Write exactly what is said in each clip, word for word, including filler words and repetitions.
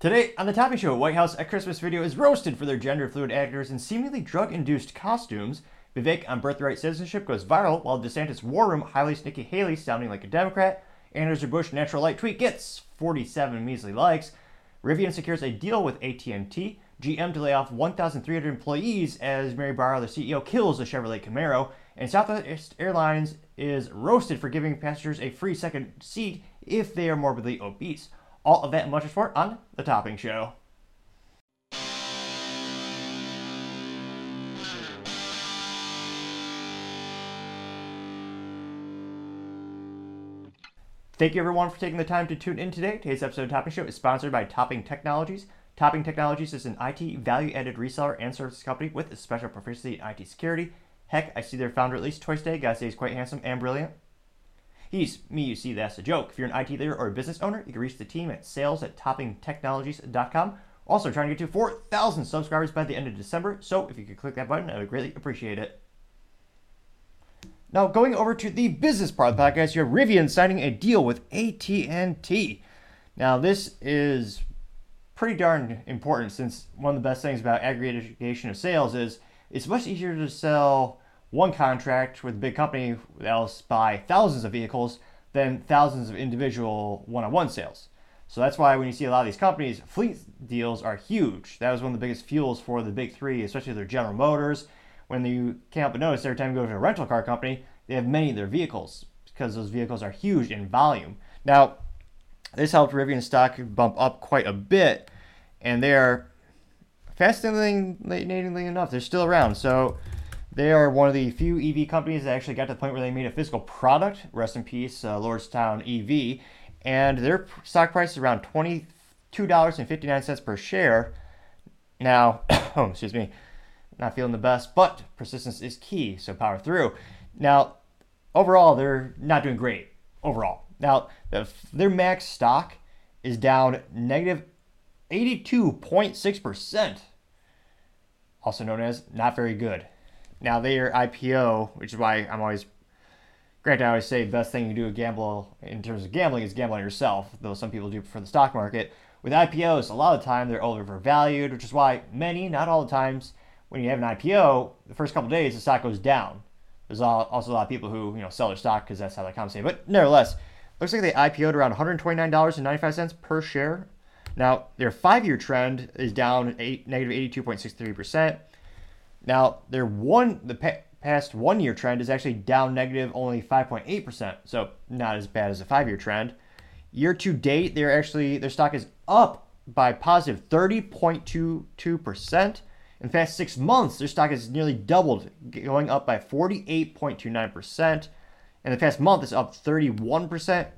Today on The Topping Show, White House at Christmas video is roasted for their gender-fluid actors in seemingly drug-induced costumes. Vivek on birthright citizenship goes viral, while DeSantis' war room highlights Nikki Haley sounding like a Democrat. Anheuser-Busch natural light tweet gets forty-seven measly likes. Rivian secures a deal with A T and T. G M to lay off one thousand three hundred employees as Mary Barra, the C E O, kills the Chevrolet Camaro. And Southwest Airlines is roasted for giving passengers a free second seat if they are morbidly obese. All of that and much more on The Topping Show. Thank you everyone for taking the time to tune in today. Today's episode of Topping Show is sponsored by Topping Technologies. Topping Technologies is an I T value-added reseller and services company with a special proficiency in I T security. Heck, I see their founder at least twice a day. Guy stays quite handsome and brilliant. He's me, you see, that's a joke. If you're an I T leader or a business owner, you can reach the team at sales at topping technologies dot com. Also trying to get to four thousand subscribers by the end of December, so if you could click that button, I would greatly appreciate it. Now, going over to the business part of the podcast, you have Rivian signing a deal with A T and T. Now, this is pretty darn important, since one of the best things about aggregation of sales is it's much easier to sell one contract with a big company that'll buy thousands of vehicles than thousands of individual one-on-one sales. So that's why when you see a lot of these companies, fleet deals are huge. That was one of the biggest fuels for the big three, especially their General Motors. When you can't help but notice, every time you go to a rental car company, they have many of their vehicles because those vehicles are huge in volume. Now, this helped Rivian stock bump up quite a bit, and they are, fascinatingly enough, they're still around. So they are one of the few E V companies that actually got to the point where they made a physical product. Rest in peace, uh, Lordstown E V. And their stock price is around twenty-two dollars and fifty-nine cents per share. Now, oh, excuse me, not feeling the best, but persistence is key, so power through. Now, overall, they're not doing great overall. Now, the, their max stock is down negative eighty-two point six percent, also known as not very good. Now, their I P O, which is why I'm always, granted, I always say the best thing you do to gamble in terms of gambling is gamble on yourself, though some people do prefer the stock market. With I P Os, a lot of the time they're overvalued, which is why many, not all the times, when you have an I P O, the first couple of days the stock goes down. There's also a lot of people who, you know, sell their stock because that's how they compensate. But nevertheless, looks like they I P O'd around one hundred twenty-nine dollars and ninety-five cents per share. Now, their five-year trend is down eight, negative eighty-two point six three percent. Now, their one the pa- past one-year trend is actually down negative only five point eight percent, so not as bad as a five-year trend. Year to date, they're actually their stock is up by positive thirty point two two percent. In the past six months, their stock has nearly doubled, going up by forty-eight point two nine percent. In the past month, it's up thirty-one percent.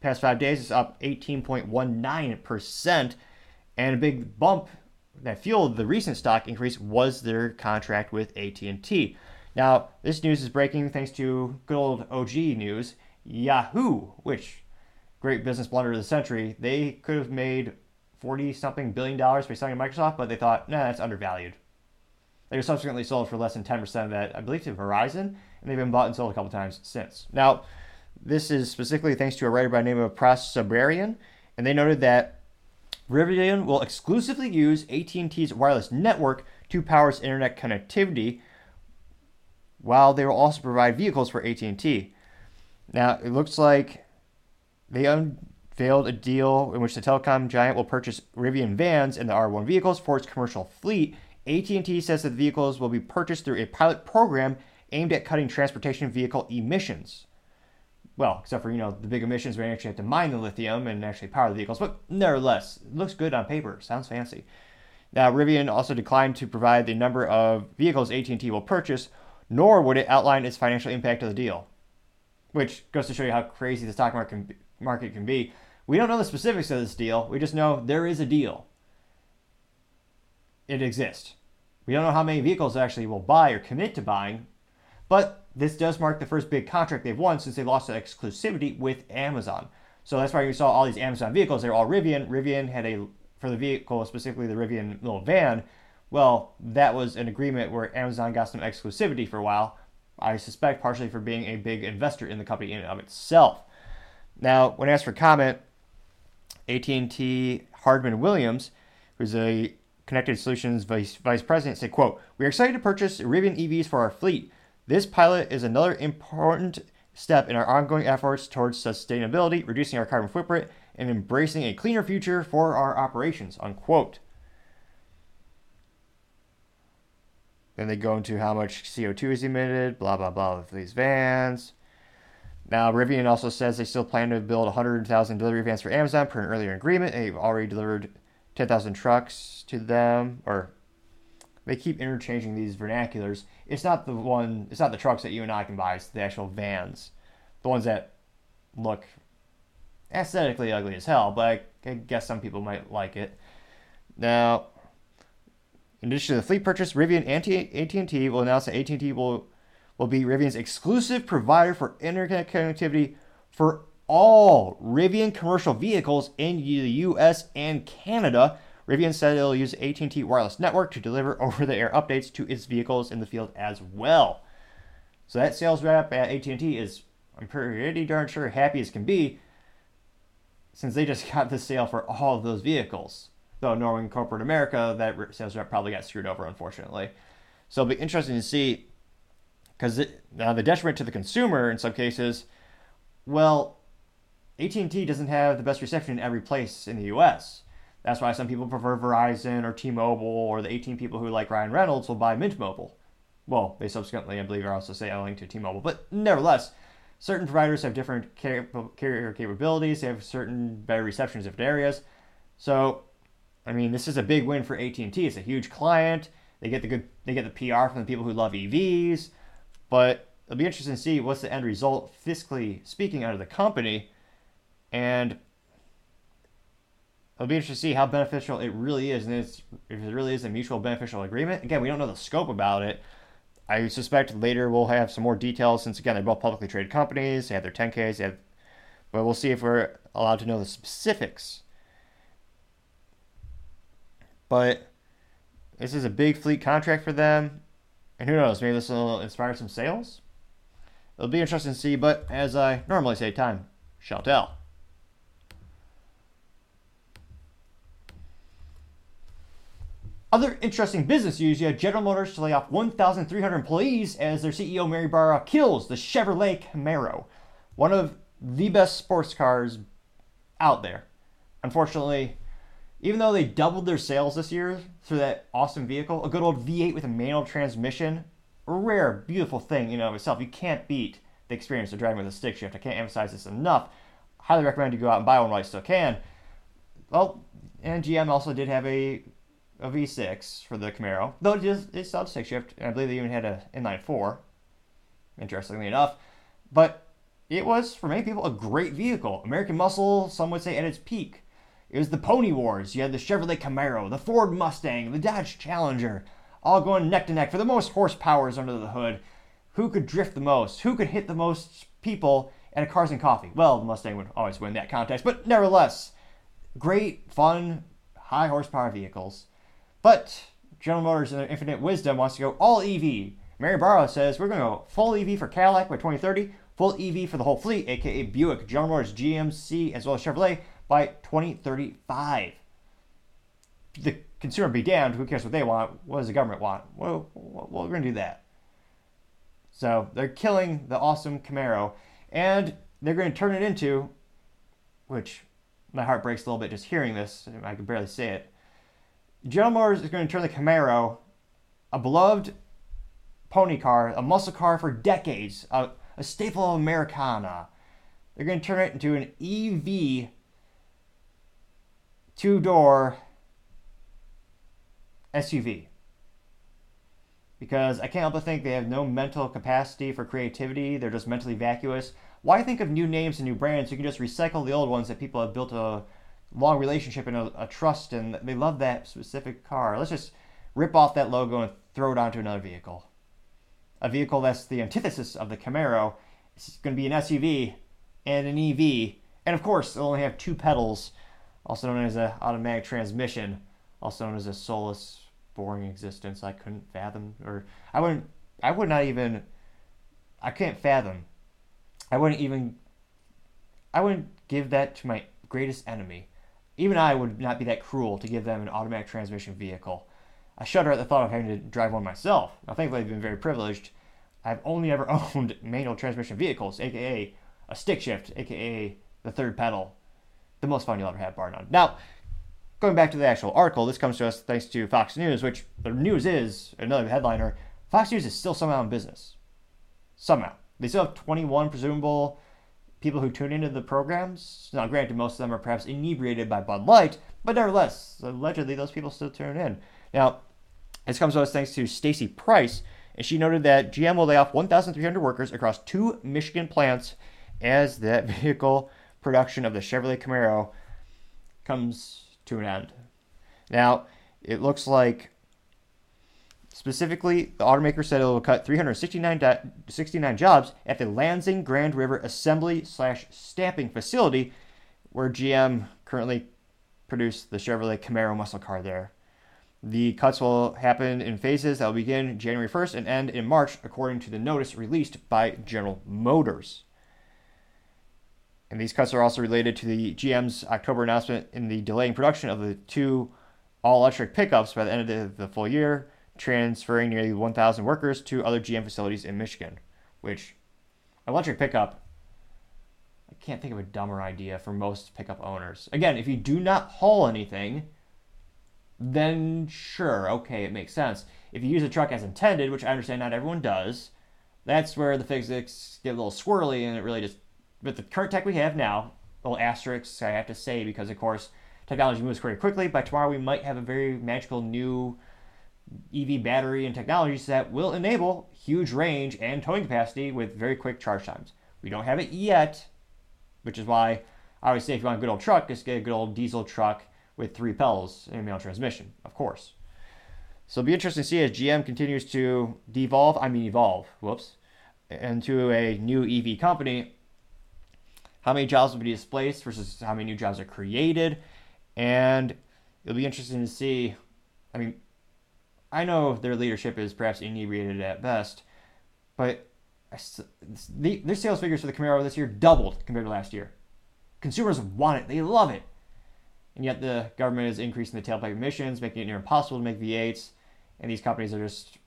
Past five days, it's up eighteen point one nine percent, and a big bump that fueled the recent stock increase was their contract with A T and T. Now, this news is breaking thanks to good old O G news, Yahoo, which, great business blunder of the century. They could have made forty-something billion dollars by selling to Microsoft, but they thought, nah, that's undervalued. They were subsequently sold for less than ten percent of that, I believe, to Verizon, and they've been bought and sold a couple times since. Now, this is specifically thanks to a writer by the name of Pras Sabarian, and they noted that Rivian will exclusively use A T and T's wireless network to power its internet connectivity, while they will also provide vehicles for A T and T. Now, it looks like they unveiled a deal in which the telecom giant will purchase Rivian vans and the R one vehicles for its commercial fleet. A T and T says that the vehicles will be purchased through a pilot program aimed at cutting transportation vehicle emissions. Well, except for, you know, the big emissions where you actually have to mine the lithium and actually power the vehicles. But nevertheless, it looks good on paper. Sounds fancy. Now, Rivian also declined to provide the number of vehicles A T and T will purchase, nor would it outline its financial impact of the deal. Which goes to show you how crazy the stock market can be. We don't know the specifics of this deal. We just know there is a deal. It exists. We don't know how many vehicles they actually will buy or commit to buying, but this does mark the first big contract they've won since they lost their exclusivity with Amazon. So that's why you saw all these Amazon vehicles. They're all Rivian. Rivian had a, for the vehicle, specifically the Rivian little van, well, that was an agreement where Amazon got some exclusivity for a while. I suspect partially for being a big investor in the company in and of itself. Now, when asked for comment, A T and T Hardman-Williams, who's a Connected Solutions vice, vice president, said, quote, "We are excited to purchase Rivian E Vs for our fleet. This pilot is another important step in our ongoing efforts towards sustainability, reducing our carbon footprint, and embracing a cleaner future for our operations," unquote. Then they go into how much C O two is emitted, blah, blah, blah, with these vans. Now, Rivian also says they still plan to build one hundred thousand delivery vans for Amazon per an earlier agreement. They've already delivered ten thousand trucks to them, or they keep interchanging these vernaculars. It's not the one, it's not the trucks that you and I can buy, it's the actual vans. The ones that look aesthetically ugly as hell, but I, I guess some people might like it. Now, in addition to the fleet purchase, Rivian and A T and T will announce that A T and T will, will be Rivian's exclusive provider for internet connectivity for all Rivian commercial vehicles in the U S and Canada. Rivian said it'll use A T and T wireless network to deliver over-the-air updates to its vehicles in the field as well. So that sales rep at A T and T is, I'm pretty darn sure, happy as can be, since they just got the sale for all of those vehicles. Though knowing corporate America, that sales rep probably got screwed over, unfortunately. So it'll be interesting to see, because now the detriment to the consumer in some cases, well, A T and T doesn't have the best reception in every place in the U S. That's why some people prefer Verizon or T-Mobile, or the eighteen people who like Ryan Reynolds will buy Mint Mobile. Well, they subsequently, I believe, are also selling to T-Mobile. But nevertheless, certain providers have different carrier capabilities. They have certain better receptions in different areas. So, I mean, this is a big win for A T and T. It's a huge client. They get the good, they get the P R from the people who love E Vs. But it'll be interesting to see what's the end result, fiscally speaking, out of the company. And it'll be interesting to see how beneficial it really is, and it's, if it really is a mutual beneficial agreement. Again, we don't know the scope about it. I suspect later we'll have some more details, since, again, they're both publicly traded companies. They have their ten Ks. They have, but we'll see if we're allowed to know the specifics. But this is a big fleet contract for them. And who knows, maybe this will inspire some sales. It'll be interesting to see, but as I normally say, time shall tell. Other interesting business news, you have General Motors to lay off one thousand three hundred employees as their C E O Mary Barra kills the Chevrolet Camaro, one of the best sports cars out there. Unfortunately, even though they doubled their sales this year through that awesome vehicle, a good old V eight with a manual transmission, a rare, beautiful thing in and of itself. You can't beat the experience of driving with a stick shift. I can't emphasize this enough. Highly recommend you go out and buy one while you still can. Well, and G M also did have a... a V six for the Camaro, though it is it's not a stick shift, and I believe they even had an inline four, interestingly enough. But it was, for many people, a great vehicle. American muscle, some would say, at its peak. It was the Pony Wars. You had the Chevrolet Camaro, the Ford Mustang, the Dodge Challenger, all going neck to neck for the most horsepowers under the hood. Who could drift the most? Who could hit the most people at a Cars and Coffee? Well, the Mustang would always win that contest, but nevertheless, great, fun, high horsepower vehicles. But General Motors, in their infinite wisdom, wants to go all E V. Mary Barra says, we're going to go full E V for Cadillac by twenty thirty, full E V for the whole fleet, a k a. Buick, General Motors, G M C, as well as Chevrolet, by twenty thirty-five. The consumer be damned. Who cares what they want? What does the government want? Well, we're going to do that. So they're killing the awesome Camaro, and they're going to turn it into, which my heart breaks a little bit just hearing this. I can barely say it. General Motors is going to turn the Camaro, a beloved pony car, a muscle car for decades, a, a staple of Americana. They're going to turn it into an E V two-door S U V. Because I can't help but think they have no mental capacity for creativity. They're just mentally vacuous. Why think of new names and new brands? You can just recycle the old ones that people have built a long relationship and a, a trust, and they love that specific car. Let's just rip off that logo and throw it onto another vehicle. A vehicle that's the antithesis of the Camaro. It's going to be an S U V and an E V. And of course, it'll only have two pedals, also known as an automatic transmission, also known as a soulless, boring existence. I couldn't fathom, or I wouldn't, I would not even, I can't fathom. I wouldn't even, I wouldn't give that to my greatest enemy. Even I would not be that cruel to give them an automatic transmission vehicle. I shudder at the thought of having to drive one myself. Now, thankfully, I've been very privileged. I've only ever owned manual transmission vehicles, a k a a stick shift, a k a the third pedal. The most fun you'll ever have, bar none. Now, going back to the actual article, this comes to us thanks to Fox News, which the news is, another headliner, Fox News is still somehow in business. Somehow. They still have twenty-one presumable people who tune into the programs. Now, granted, most of them are perhaps inebriated by Bud Light, but nevertheless, allegedly, those people still tune in. Now, this comes to us thanks to Stacy Price, and she noted that G M will lay off one thousand three hundred workers across two Michigan plants as that vehicle production of the Chevrolet Camaro comes to an end. Now, it looks like, specifically, the automaker said it will cut three hundred sixty-nine jobs at the Lansing Grand River Assembly slash Stamping Facility, where G M currently produced the Chevrolet Camaro muscle car there. The cuts will happen in phases that will begin January first and end in March, according to the notice released by General Motors. And these cuts are also related to the G M's October announcement in the delaying production of the two all-electric pickups by the end of the full year, transferring nearly one thousand workers to other G M facilities in Michigan. Which, electric pickup, I can't think of a dumber idea for most pickup owners. Again, if you do not haul anything, then sure, okay, it makes sense. If you use a truck as intended, which I understand not everyone does, that's where the physics get a little swirly and it really just... But the current tech we have now, little asterisks I have to say because, of course, technology moves very quickly. By tomorrow, we might have a very magical new E V battery and technologies that will enable huge range and towing capacity with very quick charge times. We don't have it yet, which is why I always say if you want a good old truck, just get a good old diesel truck with three pedals and a manual transmission, of course. So it'll be interesting to see as G M continues to devolve, I mean evolve, whoops, into a new E V company, how many jobs will be displaced versus how many new jobs are created. And it'll be interesting to see. I mean, I know their leadership is perhaps inebriated at best, but I, the, their sales figures for the Camaro this year doubled compared to last year. Consumers want it. They love it. And yet the government is increasing the tailpipe emissions, making it near impossible to make V eights. And these companies are just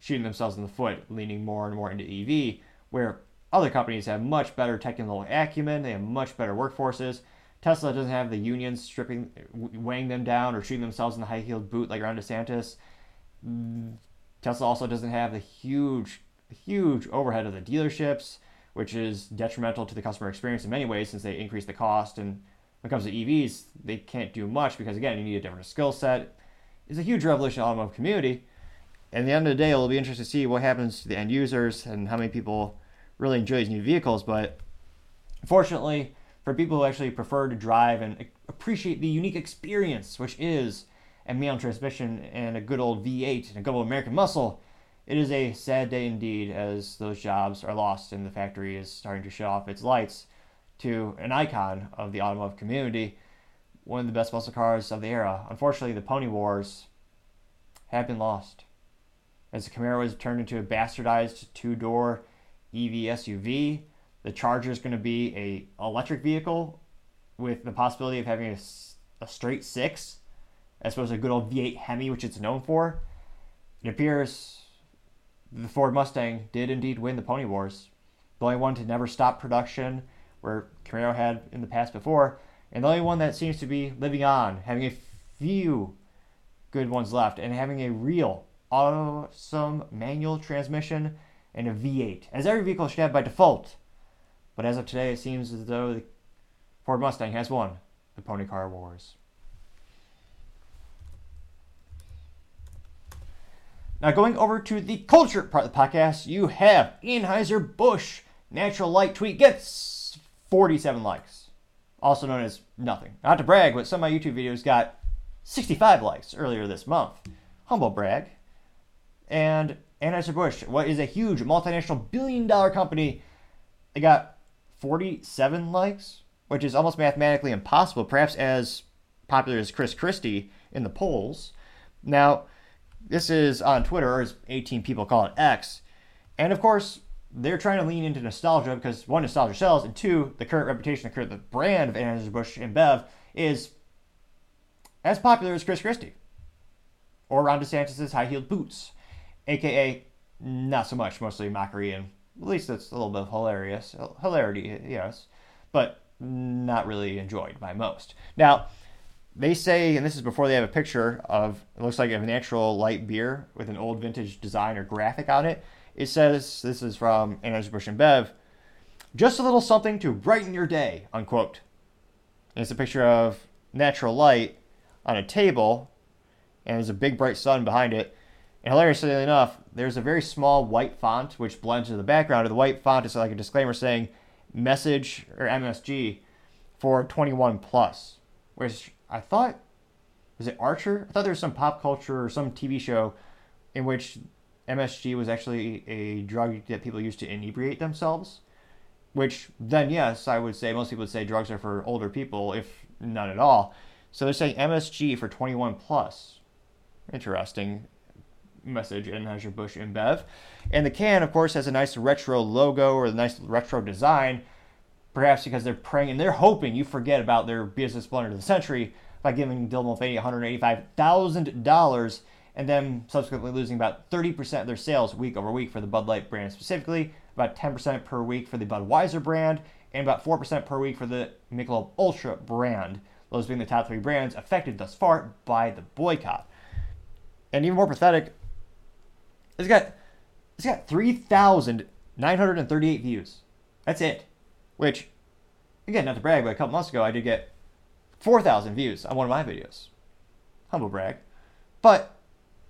shooting themselves in the foot, leaning more and more into E V, where other companies have much better technical acumen. They have much better workforces. Tesla doesn't have the unions stripping, weighing them down or shooting themselves in the high-heeled boot like Ron DeSantis. Tesla also doesn't have the huge, huge overhead of the dealerships, which is detrimental to the customer experience in many ways since they increase the cost. And when it comes to E Vs, they can't do much because, again, you need a different skill set. It's a huge revolution in the automotive community. And at the end of the day, it'll be interesting to see what happens to the end users and how many people really enjoy these new vehicles. But fortunately, for people who actually prefer to drive and appreciate the unique experience, which is a manual transmission and a good old V eight and a good old American muscle, it is a sad day indeed as those jobs are lost and the factory is starting to shut off its lights to an icon of the automotive community, one of the best muscle cars of the era. Unfortunately, the pony wars have been lost as the Camaro has turned into a bastardized two-door E V S U V. The Charger is going to be a electric vehicle with the possibility of having a, a straight six as opposed to a good old V eight Hemi, which it's known for. It appears the Ford Mustang did indeed win the Pony Wars, the only one to never stop production where Camaro had in the past before, and the only one that seems to be living on, having a few good ones left, and having a real awesome manual transmission and a V eight, as every vehicle should have by default. But as of today, it seems as though the Ford Mustang has won the Pony Car Wars. Now, going over to the culture part of the podcast, you have Anheuser-Busch Natural Light tweet gets forty-seven likes, also known as nothing. Not to brag, but some of my YouTube videos got sixty-five likes earlier this month. Humble brag. And Anheuser-Busch, what is a huge multinational billion-dollar company, they got forty-seven likes, which is almost mathematically impossible, perhaps as popular as Chris Christie in the polls. Now, this is on Twitter, or as eighteen people call it, X. And of course, they're trying to lean into nostalgia because, one, nostalgia sells, and two, the current reputation, the current the brand of Anheuser-Busch InBev is as popular as Chris Christie or Ron DeSantis' high-heeled boots, a k a not so much, mostly mockery, and at least that's a little bit of hilarious, hilarity, yes, but not really enjoyed by most. Now, they say, and this is before they have a picture of, it looks like an actual light beer with an old vintage design or graphic on it. It says, this is from Anheuser-Busch InBev, just a little something to brighten your day, unquote. And it's a picture of natural light on a table, and there's a big bright sun behind it. And hilariously enough, there's a very small white font which blends into the background. The white font is like a disclaimer saying message or M S G for twenty-one plus, which I thought, was it Archer? I thought there was some pop culture or some T V show in which M S G was actually a drug that people used to inebriate themselves, which then, yes, I would say most people would say drugs are for older people, if none at all. So they're saying M S G for twenty-one plus. Interesting message, Anheuser-Busch InBev. And the can, of course, has a nice retro logo or a nice retro design, perhaps because they're praying and they're hoping you forget about their business blunder of the century by giving Dylan Mulvaney one hundred eighty-five thousand dollars and then subsequently losing about thirty percent of their sales week over week for the Bud Light brand specifically, about ten percent per week for the Budweiser brand, and about four percent per week for the Michelob Ultra brand, those being the top three brands affected thus far by the boycott. And even more pathetic, it's got it's got three thousand nine hundred thirty-eight views. That's it. Which, again, not to brag, but a couple months ago I did get four thousand views on one of my videos. Humble brag. But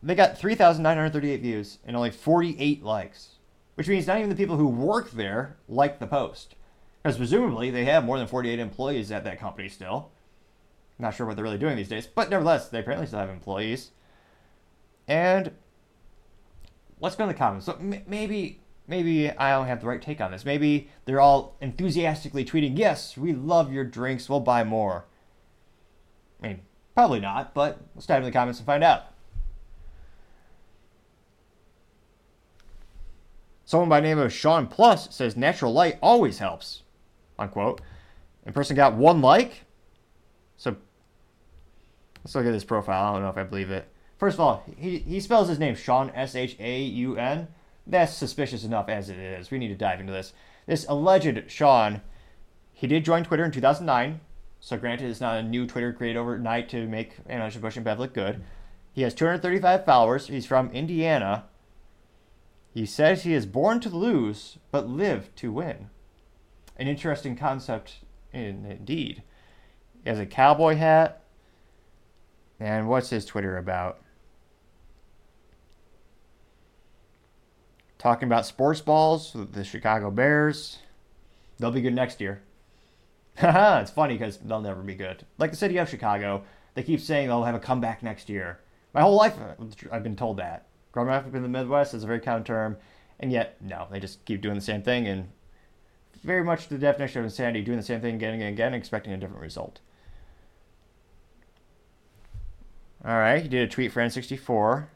they got three thousand nine hundred thirty-eight views and only forty-eight likes, which means not even the people who work there like the post. Because presumably they have more than forty-eight employees at that company still. I'm not sure what they're really doing these days, but nevertheless, they apparently still have employees. And let's go in the comments. So maybe, maybe I don't have the right take on this. Maybe they're all enthusiastically tweeting, yes, we love your drinks, we'll buy more. I mean, probably not, but let's dive in the comments and find out. Someone by the name of Sean Plus says natural light always helps, unquote. And person got one like. So let's look at this profile. I don't know if I believe it. First of all, he, he spells his name Sean, S H A U N. That's suspicious enough as it is. We need to dive into this. This alleged Sean, he did join Twitter in two thousand nine. So granted, it's not a new Twitter created overnight to make Anheuser-Busch InBev look good. He has two hundred thirty-five followers. He's from Indiana. He says he is born to lose, but live to win. An interesting concept in, indeed. He has a cowboy hat. And what's his Twitter about? Talking about sports balls with the Chicago Bears. They'll be good next year. Haha, it's funny because they'll never be good. Like the city of Chicago, they keep saying they'll have a comeback next year. My whole life I've been told that. Growing up in the Midwest is a very common term, and yet, no, they just keep doing the same thing, and very much the definition of insanity, doing the same thing again and again, expecting a different result. All right, he did a tweet for N sixty-four.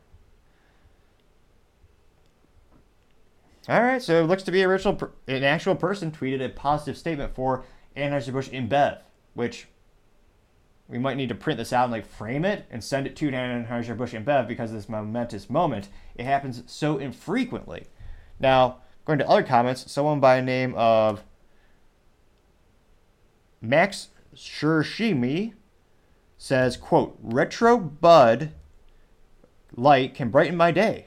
All right, so it looks to be original, an actual person tweeted a positive statement for Anheuser-Busch InBev, which we might need to print this out and like frame it and send it to Anheuser-Busch InBev because of this momentous moment. It happens so infrequently. Now, going to other comments, someone by the name of Max Shirshimi says, quote, retro Bud Light can brighten my day.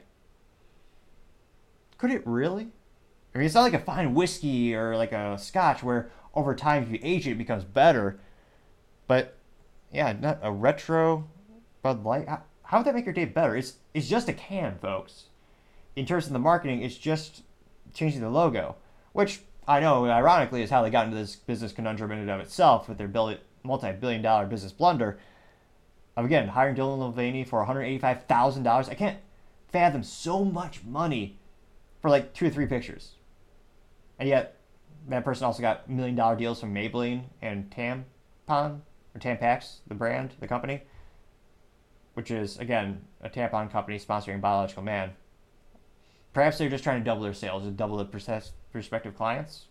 Could it really? I mean, it's not like a fine whiskey or like a scotch where over time if you age it, it becomes better. But yeah, not a retro Bud Light. How, how would that make your day better? It's it's just a can, folks. In terms of the marketing, it's just changing the logo, which I know, ironically, is how they got into this business conundrum in and of itself with their multi-billion dollar business blunder. Again, hiring Dylan Mulvaney for one hundred eighty-five thousand dollars. I can't fathom so much money for like two or three pictures. And yet, that person also got million dollar deals from Maybelline and Tampon. Or Tampax, the brand, the company, which is, again, a tampon company sponsoring biological man. Perhaps they're just trying to double their sales and double the prospective clients.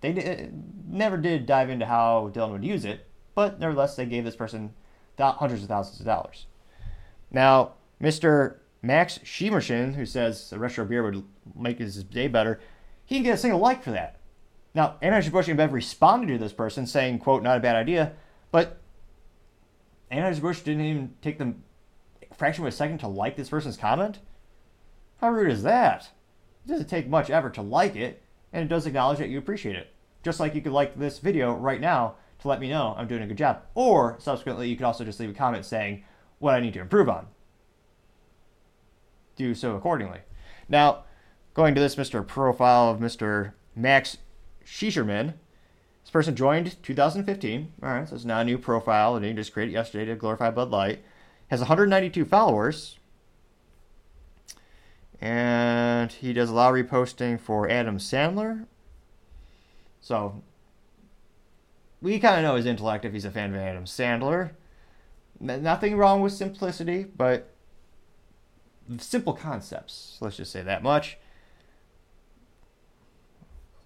They d- never did dive into how Dylan would use it, but nevertheless, they gave this person th- hundreds of thousands of dollars. Now, Mister Max Shemershin, who says a retro beer would make his day better, he didn't get a single like for that. Now, Anheuser-Busch InBev responded to this person saying, quote, not a bad idea, but Anheuser-Busch didn't even take the fraction of a second to like this person's comment? How rude is that? It doesn't take much effort to like it, and it does acknowledge that you appreciate it. Just like you could like this video right now to let me know I'm doing a good job. Or, subsequently, you could also just leave a comment saying what I need to improve on. Do so accordingly. Now, going to this Mister profile of Mister Max Sheesherman, this person joined two thousand fifteen. All right, so it's not a new profile. They just created yesterday to glorify Bud Light. Has one hundred ninety-two followers. And he does allow reposting for Adam Sandler. So, we kind of know his intellect if he's a fan of Adam Sandler. Nothing wrong with simplicity, but simple concepts. Let's just say that much.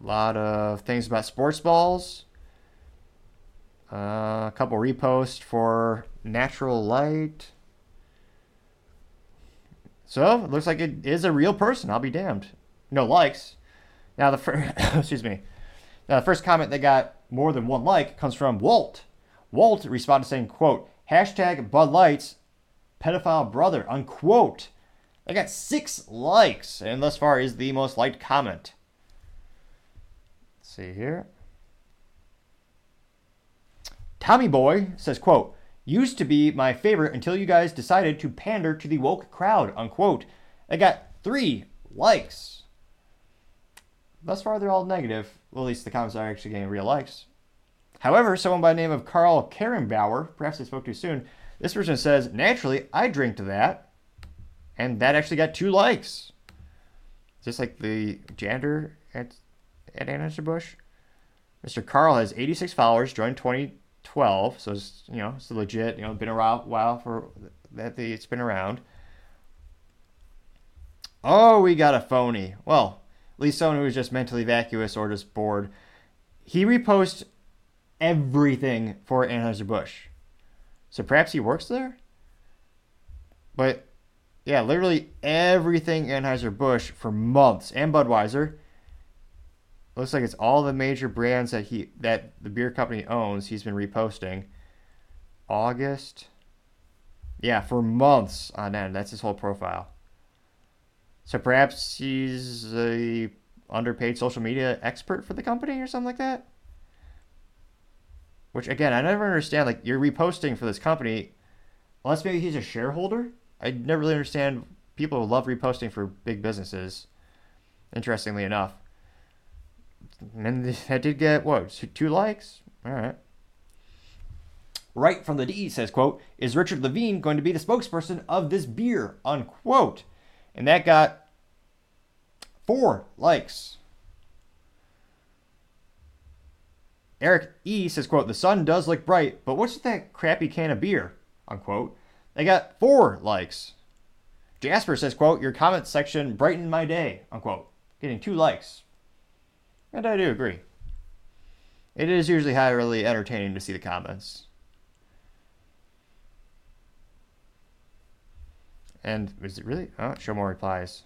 A lot of things about sports balls. Uh, a couple reposts for Natural Light. So, it looks like it is a real person. I'll be damned. No likes. Now, the first... excuse me. Now, the first comment that got more than one like comes from Walt. Walt responded saying, quote, hashtag Bud Light's pedophile brother, unquote. I got six likes, and thus far is the most liked comment. Let's see here. Tommy Boy says, quote, used to be my favorite until you guys decided to pander to the woke crowd, unquote. I got three likes. Thus far, they're all negative. Well, at least the comments are actually getting real likes. However, someone by the name of Carl Karrenbauer, perhaps I spoke too soon, this person says, naturally, I drink to that. And that actually got two likes. Is this like the janitor at, at Anheuser-Busch? Mister Carl has eighty-six followers, joined twenty twelve. So, it's, you know, it's legit. You know, been a while for that the, it's been around. Oh, we got a phony. Well, at least someone who was just mentally vacuous or just bored. He reposts everything for Anheuser-Busch. So perhaps he works there? But, yeah, literally everything Anheuser-Busch for months. And Budweiser. Looks like it's all the major brands that he that the beer company owns he's been reposting. August. Yeah, for months on end. That's his whole profile. So perhaps he's a underpaid social media expert for the company or something like that? Which, again, I never understand. Like, you're reposting for this company. Unless maybe he's a shareholder? I never really understand. People who love reposting for big businesses, interestingly enough. And I did get, what, two likes? All right. Right from the D says, quote, is Richard Levine going to be the spokesperson of this beer? Unquote. And that got four likes. Eric E says, quote, the sun does look bright, but what's with that crappy can of beer? Unquote. They got four likes. Jasper says, quote, your comment section brightened my day. Unquote. Getting two likes. And I do agree. It is usually highly entertaining to see the comments. And is it really? Oh, show more replies.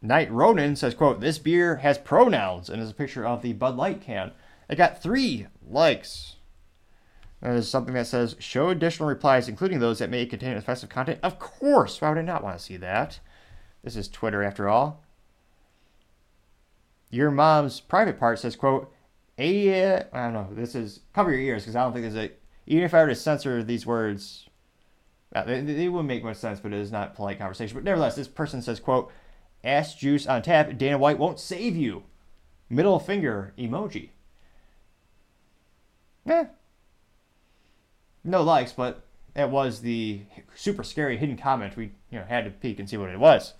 Knight Ronan says, quote, this beer has pronouns, and is a picture of the Bud Light can. It got three likes. There's something that says, show additional replies, including those that may contain offensive content. Of course, why would I not want to see that? This is Twitter, after all. Your mom's private part says, quote, I don't know, this is, cover your ears, because I don't think there's a, even if I were to censor these words, they, they wouldn't make much sense, but it is not polite conversation. But nevertheless, this person says, quote, ass juice on tap, Dana White won't save you. Middle finger emoji. Eh. No likes, but that was the super scary hidden comment. We you know had to peek and see what it was.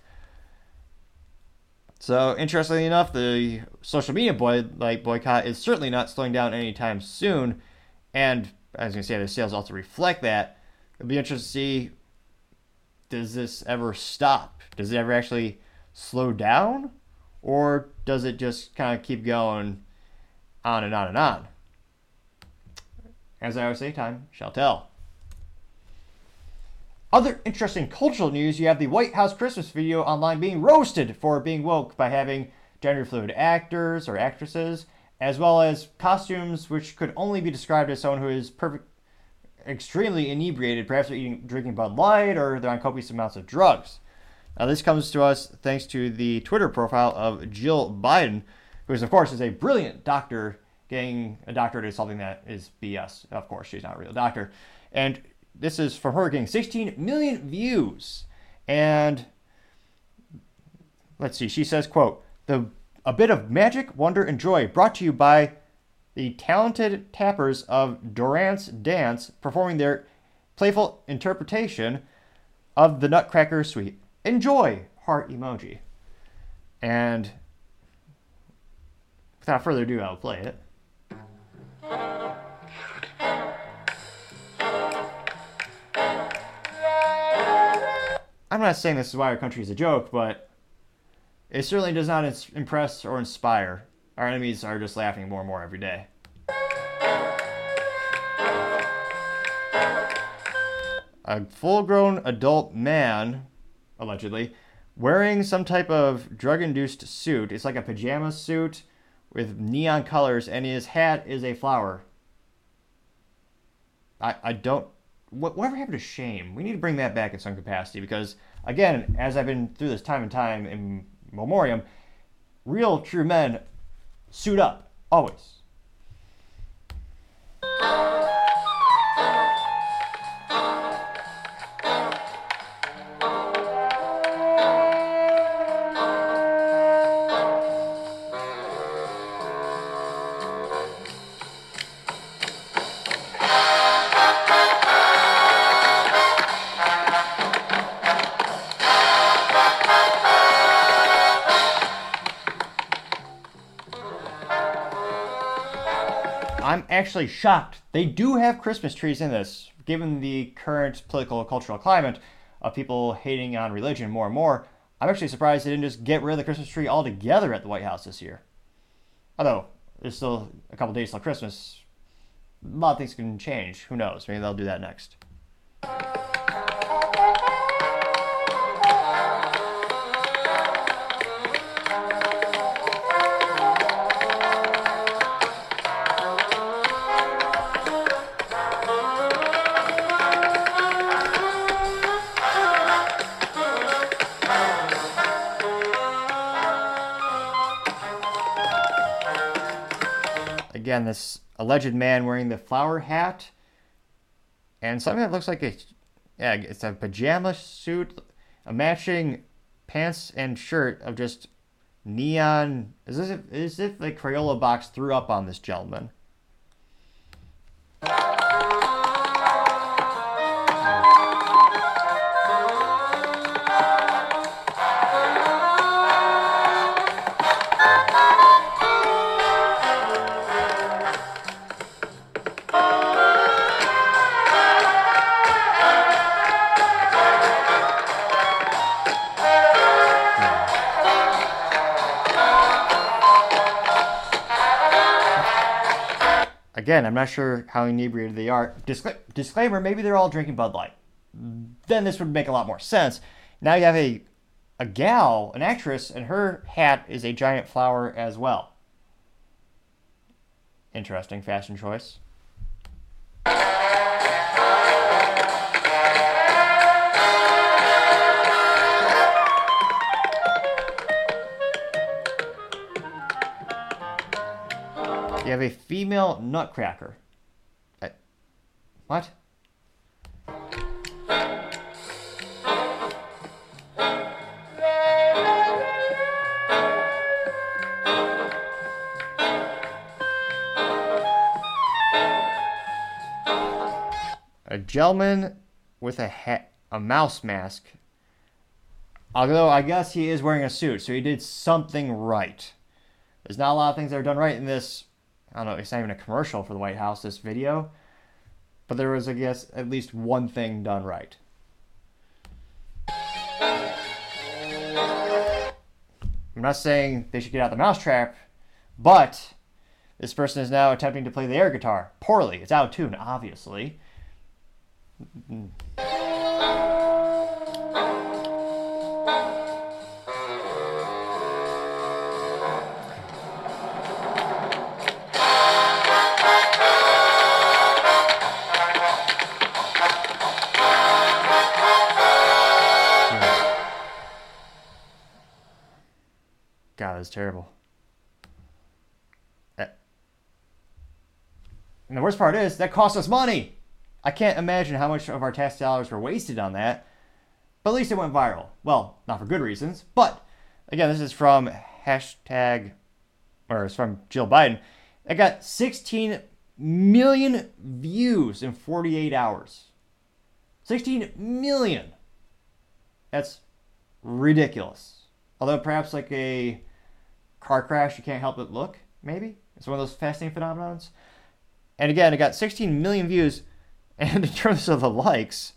So, interestingly enough, the social media boy, like boycott is certainly not slowing down anytime soon. And I was going to say, the sales also reflect that. It'll be interesting to see, does this ever stop? Does it ever actually slow down? Or does it just kind of keep going on and on and on. As I always say, time shall tell. Other interesting cultural news, you have the White House Christmas video online being roasted for being woke by having gender-fluid actors or actresses, as well as costumes which could only be described as someone who is perfect, extremely inebriated, perhaps they're eating, drinking Bud Light, or they're on copious amounts of drugs. Now, this comes to us thanks to the Twitter profile of Jill Biden, who is, of course, is a brilliant doctor. Getting a doctorate is something that is B S. Of course, she's not a real doctor. And this is from her getting sixteen million views. And let's see, she says, quote, the a bit of magic, wonder, and joy brought to you by the talented tappers of Durant's Dance performing their playful interpretation of the Nutcracker Suite. Enjoy, heart emoji. And without further ado, I'll play it. I'm not saying this is why our country is a joke, but it certainly does not ins- impress or inspire. Our enemies are just laughing more and more every day. A full-grown adult man, allegedly, wearing some type of drug-induced suit. It's like a pajama suit with neon colors, and his hat is a flower. I, I don't... Whatever happened to shame? We need to bring that back in some capacity because, again, as I've been through this time and time in memoriam, real true men suit up, always. Actually shocked. They do have Christmas trees in this, given the current political and cultural climate of people hating on religion more and more. I'm actually surprised they didn't just get rid of the Christmas tree altogether at the White House this year. Although, there's still a couple days till Christmas. A lot of things can change. Who knows? Maybe they'll do that next. Again, this alleged man wearing the flower hat and something that looks like a, yeah, it's a pajama suit, a matching pants and shirt of just neon. Is this if, is if the Crayola box threw up on this gentleman? Again, I'm not sure how inebriated they are. Discla- disclaimer, maybe they're all drinking Bud Light. Then this would make a lot more sense. Now you have a a gal, an actress, and her hat is a giant flower as well. Interesting fashion choice. You have a female nutcracker. I, what? A gentleman with a hat, a mouse mask. Although I guess he is wearing a suit, so he did something right. There's not a lot of things that are done right in this. I don't know, it's not even a commercial for the White House, this video. But there was, I guess, at least one thing done right. I'm not saying they should get out the mousetrap, but This person is now attempting to play the air guitar. Poorly. It's out of tune, obviously. God, that was terrible. And the worst part is, that cost us money. I can't imagine how much of our tax dollars were wasted on that. But at least it went viral. Well, not for good reasons. But, again, this is from hashtag, or it's from Jill Biden. It got sixteen million views in forty-eight hours. sixteen million. That's ridiculous. Although perhaps like a car crash, you can't help but look, maybe. It's one of those fascinating phenomenons. And again, it got sixteen million views, and in terms of the likes,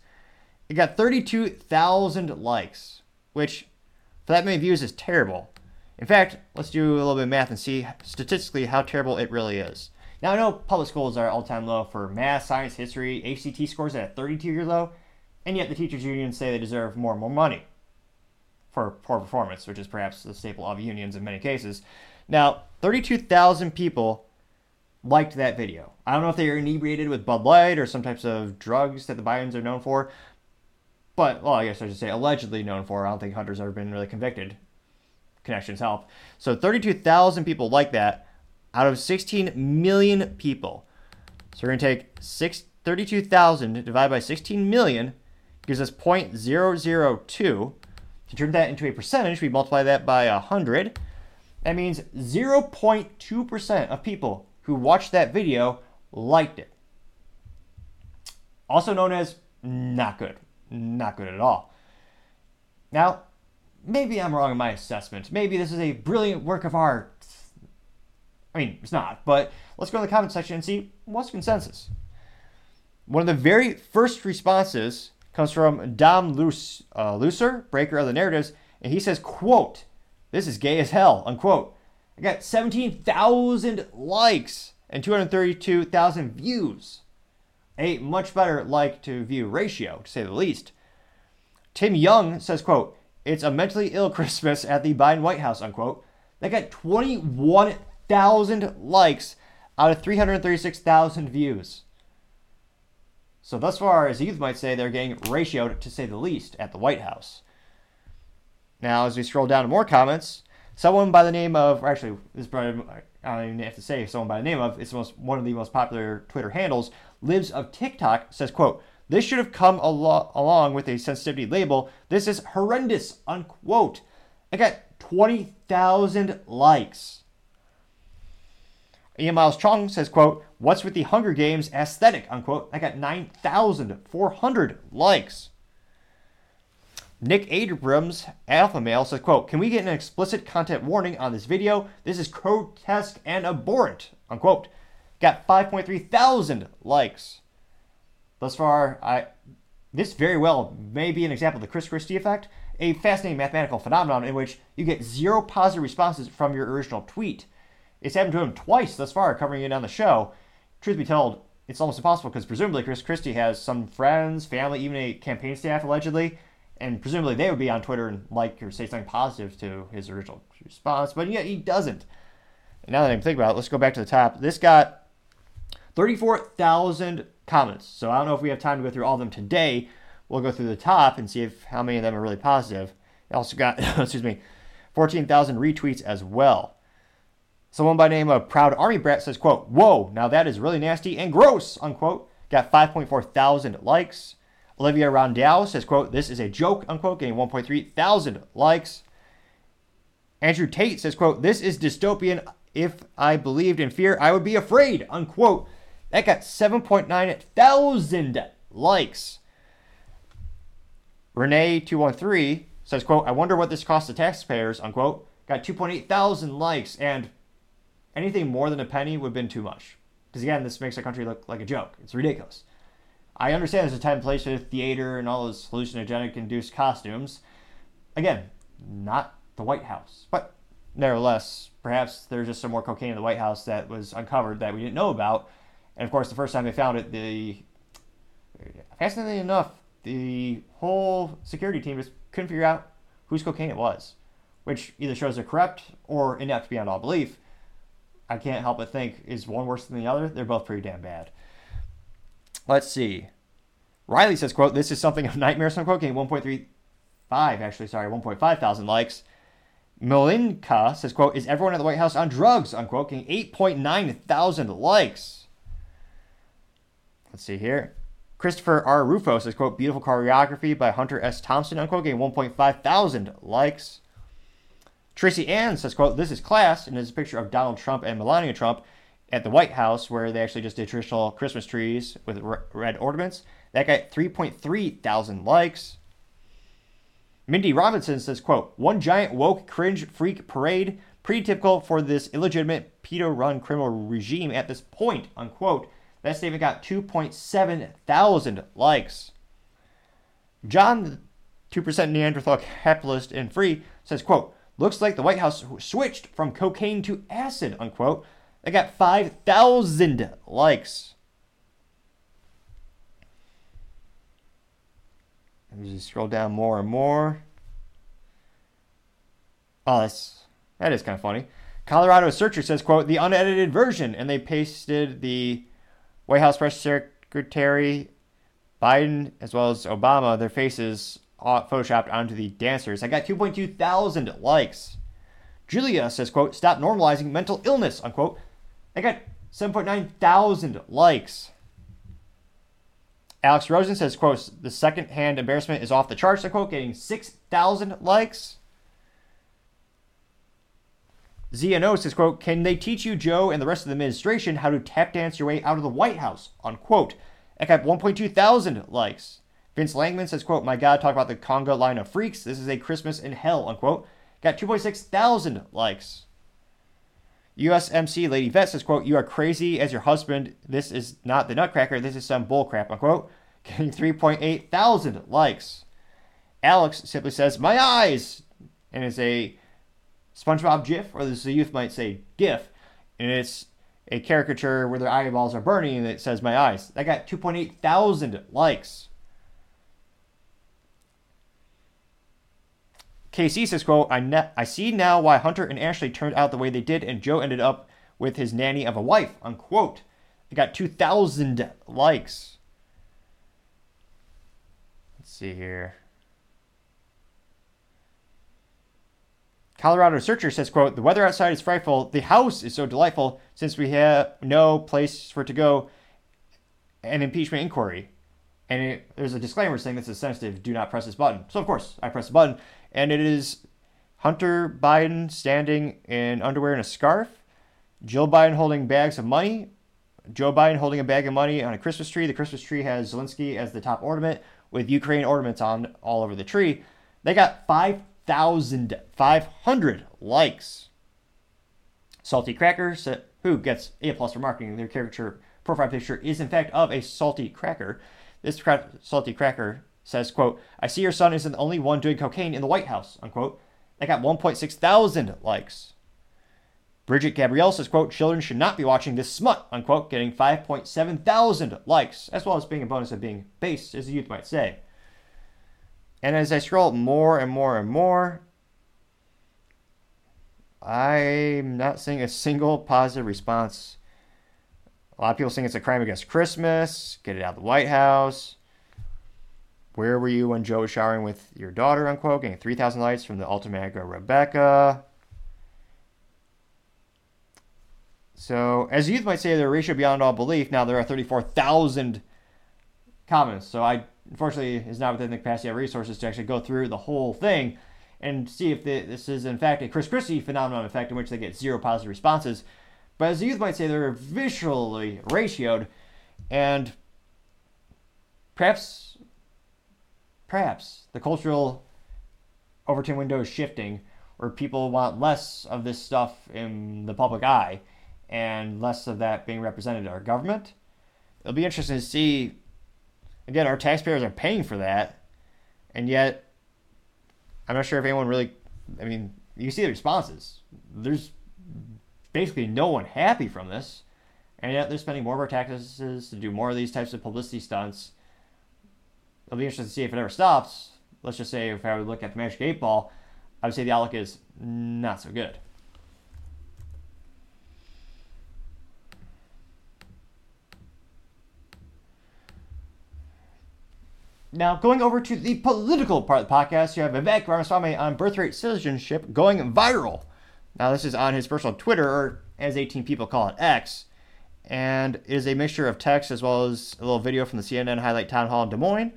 it got thirty-two thousand likes, which for that many views is terrible. In fact, let's do a little bit of math and see statistically how terrible it really is. Now, I know public schools are all-time low for math, science, history, A C T scores at a thirty-two-year low, and yet the teachers' unions say they deserve more and more money for poor performance, which is perhaps the staple of unions in many cases. Now, thirty-two thousand people liked that video. I don't know if they were inebriated with Bud Light or some types of drugs that the Bidens are known for. But, well, I guess I should say allegedly known for. I don't think Hunter's ever been really convicted. Connections help. So thirty-two thousand people like that out of sixteen million people. So we're going to take six, thirty-two thousand divided by sixteen million. Gives us zero point zero zero two. To turn that into a percentage, we multiply that by one hundred. That means zero point two percent of people who watched that video liked it. Also known as not good. Not good at all. Now, maybe I'm wrong in my assessment. Maybe this is a brilliant work of art. I mean, it's not, but let's go to the comment section and see what's consensus. One of the very first responses comes from Dom Luce, uh, Lucer, breaker of the narratives, and he says, quote, "This is gay as hell," unquote. I got seventeen thousand likes and two hundred thirty-two thousand views. A much better like to view ratio, to say the least. Tim Young says, quote, "It's a mentally ill Christmas at the Biden White House," unquote. They got twenty-one thousand likes out of three hundred thirty-six thousand views. So thus far, as youth might say, they're getting ratioed, to say the least, at the White House. Now, as we scroll down to more comments, someone by the name of, or actually, this probably, I don't even have to say someone by the name of, it's most, one of the most popular Twitter handles, Libs of TikTok, says, quote, "This should have come al- along with a sensitivity label. This is horrendous," unquote. I got twenty thousand likes. Ian Miles Chong says, quote, "What's with the Hunger Games aesthetic," unquote. I got nine thousand four hundred likes. Nick Abrams, alpha male, says, quote, "Can we get an explicit content warning on this video? This is grotesque and abhorrent," unquote. Got five point three thousand likes. Thus far, I this very well may be an example of the Chris Christie effect, a fascinating mathematical phenomenon in which you get zero positive responses from your original tweet. It's happened to him twice thus far, covering it on the show. Truth be told, it's almost impossible because presumably Chris Christie has some friends, family, even a campaign staff, allegedly. And presumably they would be on Twitter and like or say something positive to his original response, but yet he doesn't. And now that I'm thinking about it, let's go back to the top. This got thirty-four thousand comments, so I don't know if we have time to go through all of them today. We'll go through the top and see if how many of them are really positive. It also got, excuse me, fourteen thousand retweets as well. Someone by the name of Proud Army Brat says, quote, "Whoa, now that is really nasty and gross," unquote. Got five point four thousand likes. Olivia Rondeau says, quote, "This is a joke," unquote, getting one point three thousand likes. Andrew Tate says, quote, "This is dystopian. If I believed in fear, I would be afraid," unquote. That got seven point nine thousand likes. Renee two one three says, quote, "I wonder what this costs the taxpayers," unquote. Got two point eight thousand likes, and anything more than a penny would have been too much. Because again, this makes our country look like a joke. It's ridiculous. I understand there's a time and place for theater and all those hallucinogenic-induced costumes. Again, not the White House, but nevertheless, perhaps there's just some more cocaine in the White House that was uncovered that we didn't know about. And of course, the first time they found it, the fascinatingly enough, the whole security team just couldn't figure out whose cocaine it was, which either shows they're corrupt or inept beyond all belief. I can't help but think, is one worse than the other? They're both pretty damn bad. Let's see. Riley says, quote, this is something of nightmares on cocaine. one point three five, actually, sorry, one point five thousand likes. Malinka says, quote, is everyone at the White House on drugs, unquote, getting eight point nine thousand likes. Let's see here. Christopher R. Rufo says, quote, beautiful choreography by Hunter S. Thompson, unquote, getting one point five thousand likes. Tracy Ann says, quote, this is class, and there's a picture of Donald Trump and Melania Trump at the White House where they actually just did traditional Christmas trees with red ornaments. That got three point three thousand likes. Mindy Robinson says, quote, one giant woke cringe freak parade, pretty typical for this illegitimate pedo-run criminal regime at this point, unquote. That statement got two point seven thousand likes. John, two percent Neanderthal capitalist and free, says, quote, looks like the White House switched from cocaine to acid, unquote. That got five thousand likes. Let me just scroll down more and more. Oh, that's, that is kind of funny. Colorado Searcher says, quote, the unedited version. And they pasted the White House Press Secretary Biden as well as Obama, their faces photoshopped onto the dancers. I got two point two thousand likes. Julia says, quote, stop normalizing mental illness, unquote. I got seven point nine thousand likes. Alex Rosen says, quote, the secondhand embarrassment is off the charts, unquote, getting six thousand likes. Z N O says, quote, can they teach you, Joe, and the rest of the administration how to tap dance your way out of the White House, unquote. I got one point two thousand likes. Vince Langman says, quote, my God, talk about the conga line of freaks. This is a Christmas in hell, unquote. Got two point six thousand likes. U S M C Lady Vet says, quote, you are crazy as your husband. This is not the Nutcracker. This is some bullcrap, unquote. Getting three point eight thousand likes. Alex simply says, my eyes. And it's a SpongeBob GIF, or as the youth might say, GIF. And it's a caricature where their eyeballs are burning and it says, my eyes. That got two point eight thousand likes. K C says, quote, I, ne- I see now why Hunter and Ashley turned out the way they did and Joe ended up with his nanny of a wife, unquote. It got two thousand likes. Let's see here. Colorado Searcher says, quote, the weather outside is frightful. The house is so delightful since we have no place for it to go. An impeachment inquiry. And it, there's a disclaimer saying this is sensitive. Do not press this button. So, of course, I press the button. And it is Hunter Biden standing in underwear and a scarf, Jill Biden holding bags of money, Joe Biden holding a bag of money on a Christmas tree. The Christmas tree has Zelensky as the top ornament with Ukraine ornaments on all over the tree. They got five thousand five hundred likes. Salty Cracker, who gets A+ for marketing, their caricature profile picture is in fact of a salty cracker. This cra- salty cracker says, quote, I see your son isn't the only one doing cocaine in the White House, unquote. That got one point six thousand likes. Bridget Gabrielle says, quote, children should not be watching this smut, unquote, getting five point seven thousand likes, as well as being a bonus of being based, as the youth might say. And as I scroll more and more and more, I'm not seeing a single positive response. A lot of people saying it's a crime against Christmas, get it out of the White House. Where were you when Joe was showering with your daughter, unquote, getting three thousand likes from the Ultimaga Rebecca. So, as youth might say, the ratio beyond all belief, now there are thirty-four thousand comments. So, I unfortunately is not within the capacity of resources to actually go through the whole thing and see if the, this is, in fact, a Chris Christie phenomenon, in fact, in which they get zero positive responses. But as the youth might say, they're visually ratioed, and perhaps... Perhaps the cultural Overton window is shifting where people want less of this stuff in the public eye and less of that being represented in our government. It'll be interesting to see, again, our taxpayers are paying for that, and yet I'm not sure if anyone really, I mean, you see the responses. There's basically no one happy from this, and yet they're spending more of our taxes to do more of these types of publicity stunts. It'll be interesting to see if it ever stops. Let's just say if I would look at the Magic eight Ball, I would say the outlook is not so good. Now, going over to the political part of the podcast, you have Vivek Ramaswamy on birthrate citizenship going viral. Now, this is on his personal Twitter, or as eighteen people call it, X, and it is a mixture of text as well as a little video from the C N N Highlight Town Hall in Des Moines.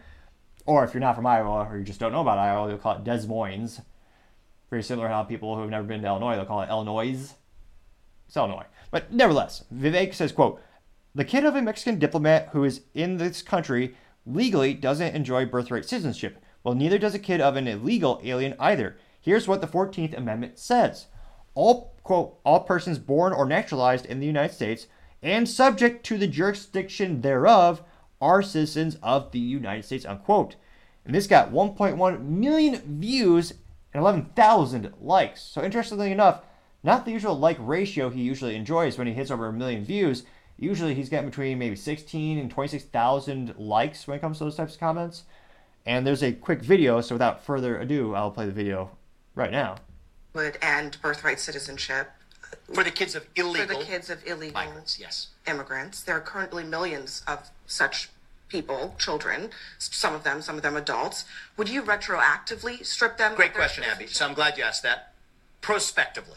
Or if you're not from Iowa, or you just don't know about Iowa, they'll call it Des Moines. Very similar to how people who have never been to Illinois, they'll call it Illinois. It's Illinois. But nevertheless, Vivek says, quote, "The kid of a Mexican diplomat who is in this country legally doesn't enjoy birthright citizenship. Well, neither does a kid of an illegal alien either. Here's what the fourteenth Amendment says. All, quote, all persons born or naturalized in the United States and subject to the jurisdiction thereof are citizens of the United States," unquote. And this got one point one million views and eleven thousand likes. So interestingly enough, not the usual like ratio he usually enjoys when he hits over a million views. Usually he's getting between maybe sixteen and twenty-six thousand likes when it comes to those types of comments. And there's a quick video, so without further ado, I'll play the video right now. Would end birthright citizenship for the kids of illegal for the kids of illegal migrants, yes, immigrants. There are currently millions of such people, children, some of them, some of them adults. Would you retroactively strip them? Great question, Abby. So I'm glad you asked that. Prospectively.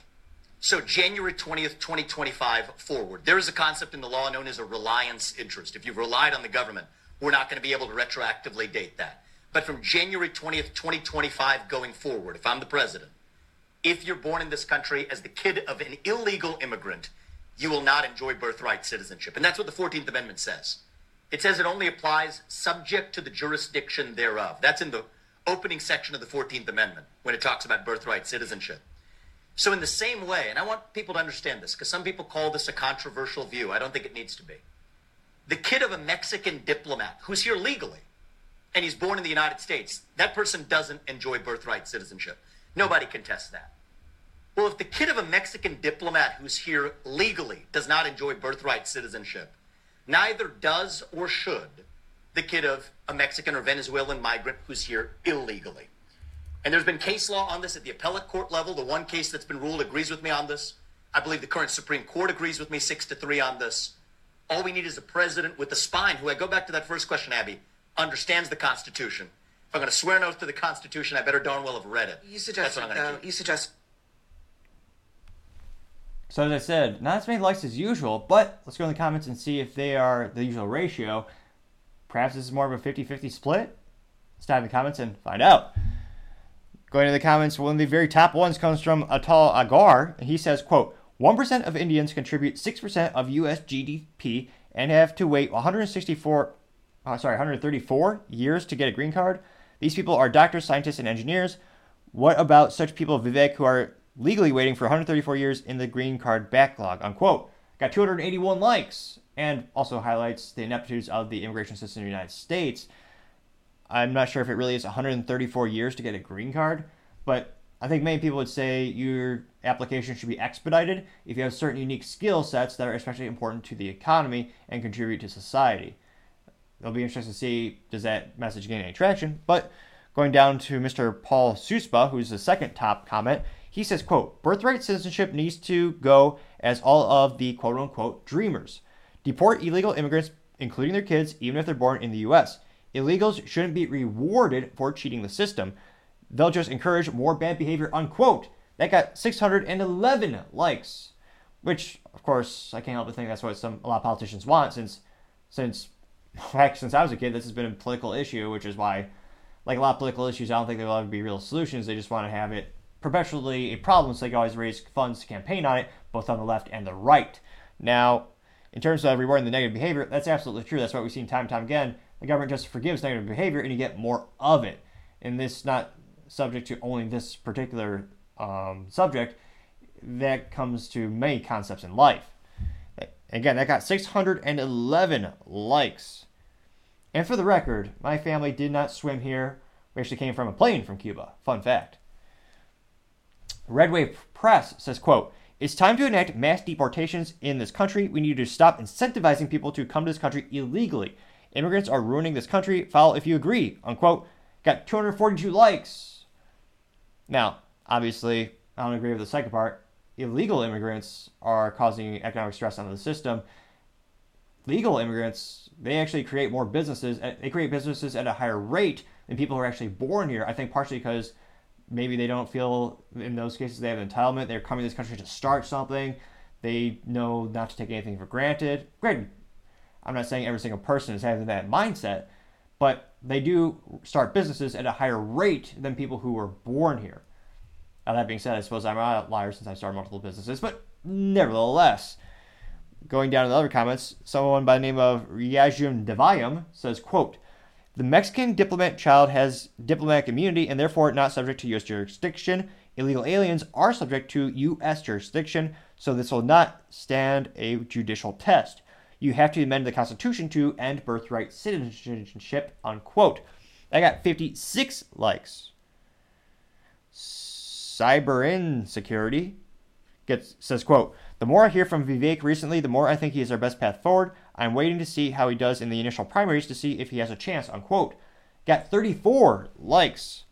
So January twentieth, twenty twenty-five forward, there is a concept in the law known as a reliance interest. If you've relied on the government, we're not going to be able to retroactively date that. But from January twentieth, twenty twenty-five going forward, if I'm the president, if you're born in this country as the kid of an illegal immigrant, you will not enjoy birthright citizenship. And that's what the fourteenth Amendment says. It says it only applies subject to the jurisdiction thereof. That's in the opening section of the fourteenth Amendment when it talks about birthright citizenship. So in the same way, and I want people to understand this, because some people call this a controversial view. I don't think it needs to be. The kid of a Mexican diplomat who's here legally, and he's born in the United States, that person doesn't enjoy birthright citizenship. Nobody contests that. Well, if the kid of a Mexican diplomat who's here legally does not enjoy birthright citizenship, neither does or should the kid of a Mexican or Venezuelan migrant who's here illegally. And there's been case law on this at the appellate court level. The one case that's been ruled agrees with me on this. I believe the current Supreme Court agrees with me six to three on this. All we need is a president with a spine who, I go back to that first question, Abby, understands the Constitution. If I'm going to swear an oath to the Constitution, I better darn well have read it. You suggest, that's what I'm going to do. You suggest. So as I said, not as many likes as usual, but let's go in the comments and see if they are the usual ratio. Perhaps this is more of a fifty-fifty split. Let's dive in the comments and find out. Going to the comments, one of the very top ones comes from Atal Agar, and he says, quote, one percent of Indians contribute six percent of U S G D P and have to wait one hundred sixty-four, oh, sorry, one hundred thirty-four years to get a green card. These people are doctors, scientists, and engineers. What about such people, Vivek, who are legally waiting for one hundred thirty-four years in the green card backlog, unquote? Got two hundred eighty-one likes, and also highlights the ineptitudes of the immigration system in the United States. I'm not sure if it really is one hundred thirty-four years to get a green card, but I think many people would say your application should be expedited if you have certain unique skill sets that are especially important to the economy and contribute to society. It'll be interesting to see, does that message gain any traction? But going down to Mister Paul Suspa, who's the second top comment, he says, quote, birthright citizenship needs to go as all of the quote-unquote dreamers. Deport illegal immigrants, including their kids, even if they're born in the U S Illegals shouldn't be rewarded for cheating the system. They'll just encourage more bad behavior, unquote. That got six hundred eleven likes, which, of course, I can't help but think that's what some a lot of politicians want since, since, heck, since I was a kid, this has been a political issue, which is why, like a lot of political issues, I don't think they'll ever be real solutions. They just want to have it perpetually a problem so they can always raise funds to campaign on it, both on the left and the right. Now, in terms of rewarding the negative behavior, that's absolutely true. That's what we've seen time and time again. The government just forgives negative behavior and you get more of it. And this is not subject to only this particular um, subject. That comes to many concepts in life. Again, that got six hundred eleven likes. And for the record, my family did not swim here. We actually came from a plane from Cuba. Fun fact. Red Wave Press says, quote, It's time to enact mass deportations in this country. We need to stop incentivizing people to come to this country illegally. Immigrants are ruining this country. Follow if you agree, unquote. Got two hundred forty-two likes. Now, obviously, I don't agree with the second part. Illegal immigrants are causing economic stress on the system. Legal immigrants, they actually create more businesses. They create businesses at a higher rate than people who are actually born here. I think partially because maybe they don't feel, in those cases, they have entitlement. They're coming to this country to start something. They know not to take anything for granted. Granted, I'm not saying every single person is having that mindset, but they do start businesses at a higher rate than people who were born here. Now, that being said, I suppose I'm an outlier since I started multiple businesses, but nevertheless, going down to the other comments, someone by the name of Riajum Devayam says, quote, the Mexican diplomat child has diplomatic immunity and therefore not subject to U S jurisdiction. Illegal aliens are subject to U S jurisdiction, so this will not stand a judicial test. You have to amend the Constitution to end birthright citizenship, unquote. I got fifty-six likes. Cyberin Security gets, says, quote, the more I hear from Vivek recently, the more I think he is our best path forward. I'm waiting to see how he does in the initial primaries to see if he has a chance, unquote. Got thirty-four likes.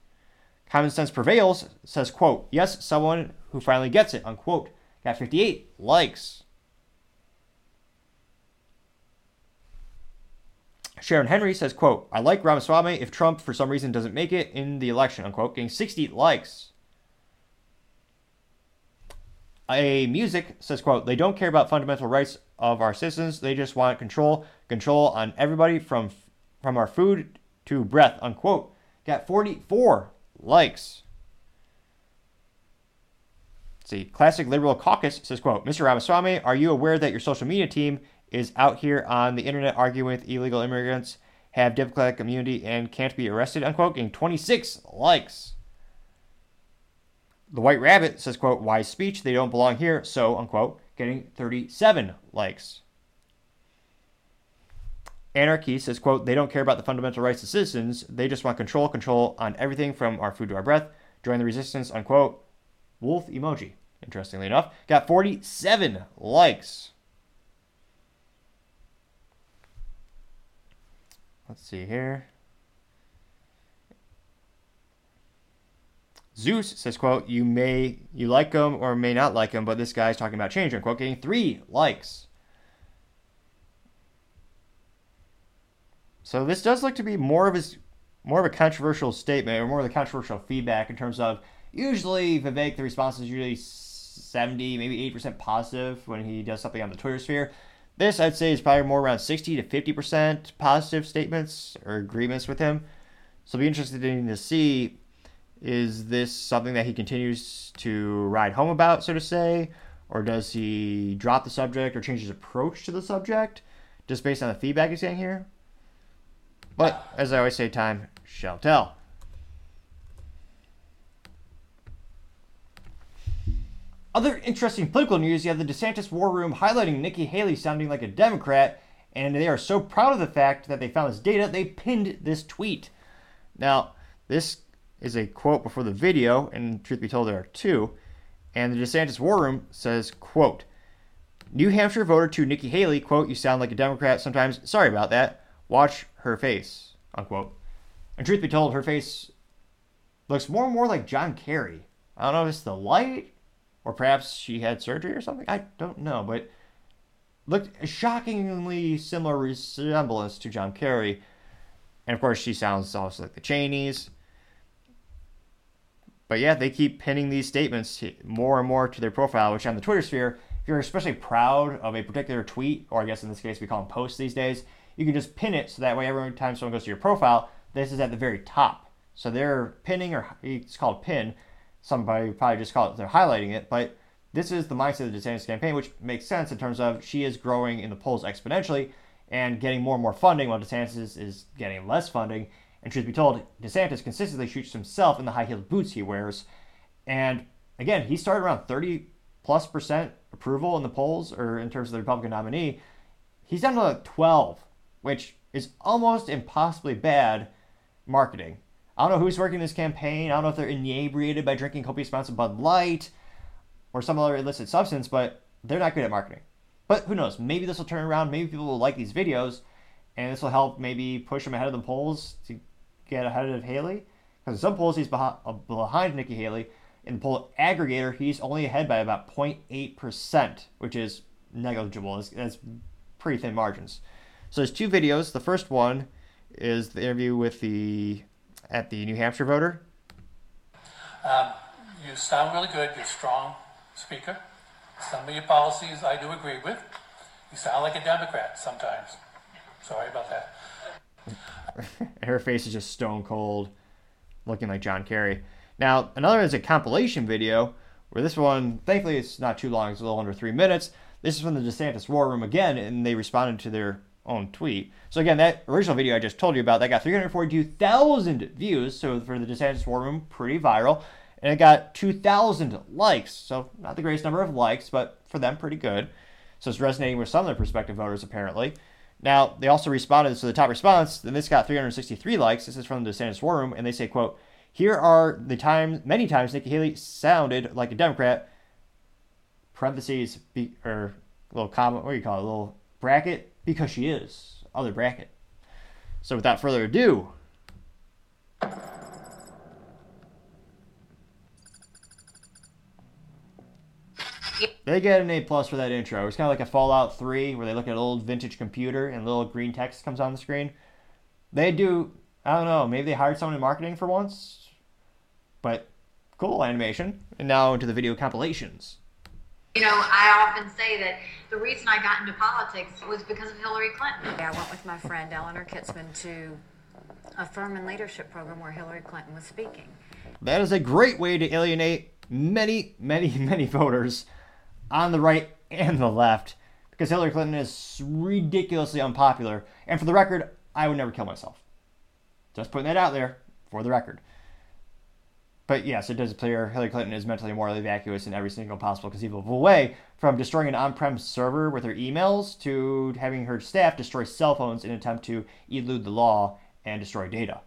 Common Sense Prevails says, quote, yes, someone who finally gets it, unquote. Got fifty-eight likes. Sharon Henry says, quote, I like Ramaswamy if Trump for some reason doesn't make it in the election, unquote. Getting sixty likes. A Music says, quote, they don't care about fundamental rights of our citizens. They just want control, control on everybody from from our food to breath, unquote. Got forty-four likes. Let's see, Classic Liberal Caucus says, quote, Mister Ramaswamy, are you aware that your social media team is out here on the internet arguing with illegal immigrants, have diplomatic immunity, and can't be arrested, unquote? Getting twenty-six likes. The White Rabbit says, quote, wise speech, they don't belong here, so, unquote, getting thirty-seven likes. Anarchy says, quote, they don't care about the fundamental rights of citizens, they just want control, control on everything from our food to our breath, join the resistance, unquote. Wolf emoji, interestingly enough, got forty-seven likes. Let's see here. Zeus says, quote, you may, you like him or may not like him, but this guy's talking about change, unquote, getting three likes. So this does look to be more of his, more of a controversial statement, or more of the controversial feedback in terms of, usually, Vivek, the response is usually seventy, maybe eighty percent positive when he does something on the Twitter sphere. This, I'd say, is probably more around sixty to fifty percent positive statements or agreements with him. So it'll be interesting to see, is this something that he continues to ride home about, so to say? Or does he drop the subject or change his approach to the subject just based on the feedback he's getting here? But, as I always say, time shall tell. Other interesting political news, you have the DeSantis War Room highlighting Nikki Haley sounding like a Democrat, and they are so proud of the fact that they found this data, they pinned this tweet. Now, this is a quote before the video, and truth be told, there are two. And the DeSantis War Room says, quote, New Hampshire voter to Nikki Haley, quote, you sound like a Democrat sometimes. Sorry about that. Watch her face, unquote. And truth be told, her face looks more and more like John Kerry. I don't know if it's the light, or perhaps she had surgery or something. I don't know, but looked a shockingly similar resemblance to John Kerry. And of course, she sounds also like the Cheneys. But yeah, they keep pinning these statements more and more to their profile, which on the Twitter sphere, if you're especially proud of a particular tweet, or I guess in this case we call them posts these days, you can just pin it so that way every time someone goes to your profile, this is at the very top. So they're pinning, or it's called pin. Somebody would probably just call it, they're highlighting it, but this is the mindset of the DeSantis campaign, which makes sense in terms of she is growing in the polls exponentially and getting more and more funding while DeSantis is getting less funding. And truth be told, DeSantis consistently shoots himself in the high-heeled boots he wears. And again, he started around thirty plus percent approval in the polls, or in terms of the Republican nominee. He's down to like twelve, which is almost impossibly bad marketing. I don't know who's working this campaign. I don't know if they're inebriated by drinking copious amounts of Bud Light, or some other illicit substance, but they're not good at marketing. But who knows? Maybe this will turn around. Maybe people will like these videos, and this will help maybe push him ahead of the polls to get ahead of Haley. Because in some polls, he's behind, uh, behind Nikki Haley. In the poll aggregator, he's only ahead by about zero point eight percent, which is negligible. That's, that's pretty thin margins. So there's two videos. The first one is the interview with the at the New Hampshire voter. Um, you sound really good. You're a strong speaker. Some of your policies I do agree with. You sound like a Democrat sometimes. Sorry about that. Her face is just stone cold, looking like John Kerry. Now, another is a compilation video, where this one, thankfully it's not too long, it's a little under three minutes. This is from the DeSantis War Room again, and they responded to their own tweet. So again, that original video I just told you about, that got three hundred forty-two thousand views, so for the DeSantis War Room, pretty viral. And it got two thousand likes, so not the greatest number of likes, but for them, pretty good. So it's resonating with some of their prospective voters, apparently. Now, they also responded, so the top response, and this got three hundred sixty-three likes. This is from the DeSantis War Room, and they say, quote, "Here are the times, many times Nikki Haley sounded like a Democrat," parentheses, be, or little comment, what do you call it, a little bracket, "because she is," other bracket. So without further ado, they get an A plus for that intro. It's kind of like a Fallout three where they look at an old vintage computer and little green text comes on the screen. They do, I don't know, maybe they hired someone in marketing for once, but cool animation. And now into the video compilations. You know, I often say that the reason I got into politics was because of Hillary Clinton. I went with my friend Eleanor Kitzman to a firm and leadership program where Hillary Clinton was speaking. That is a great way to alienate many, many, many voters on the right and the left, because Hillary Clinton is ridiculously unpopular. And for the record, I would never kill myself. Just putting that out there for the record. But yes, it does appear Hillary Clinton is mentally and morally vacuous in every single possible conceivable way, from destroying an on-prem server with her emails to having her staff destroy cell phones in an attempt to elude the law and destroy data.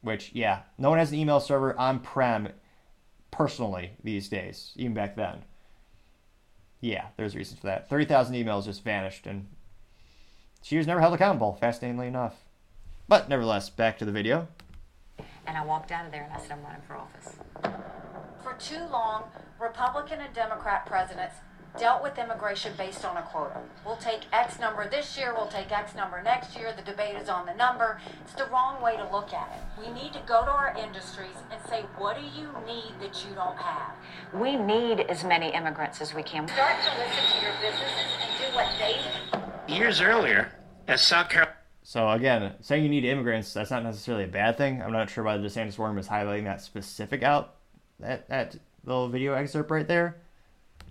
Which, yeah, no one has an email server on-prem personally these days, even back then. Yeah, there's reasons for that. thirty thousand emails just vanished, and she was never held accountable, fascinatingly enough. But nevertheless, back to the video. And I walked out of there and I said, I'm running for office. For too long, Republican and Democrat presidents dealt with immigration based on a quota. We'll take X number this year, we'll take X number next year, the debate is on the number. It's the wrong way to look at it. We need to go to our industries and say, what do you need that you don't have? We need as many immigrants as we can. Start to listen to your businesses and do what they need. Years earlier, as South Carolina... So again, saying you need immigrants, that's not necessarily a bad thing. I'm not sure why the DeSantis War Room is highlighting that specific out, that, that little video excerpt right there.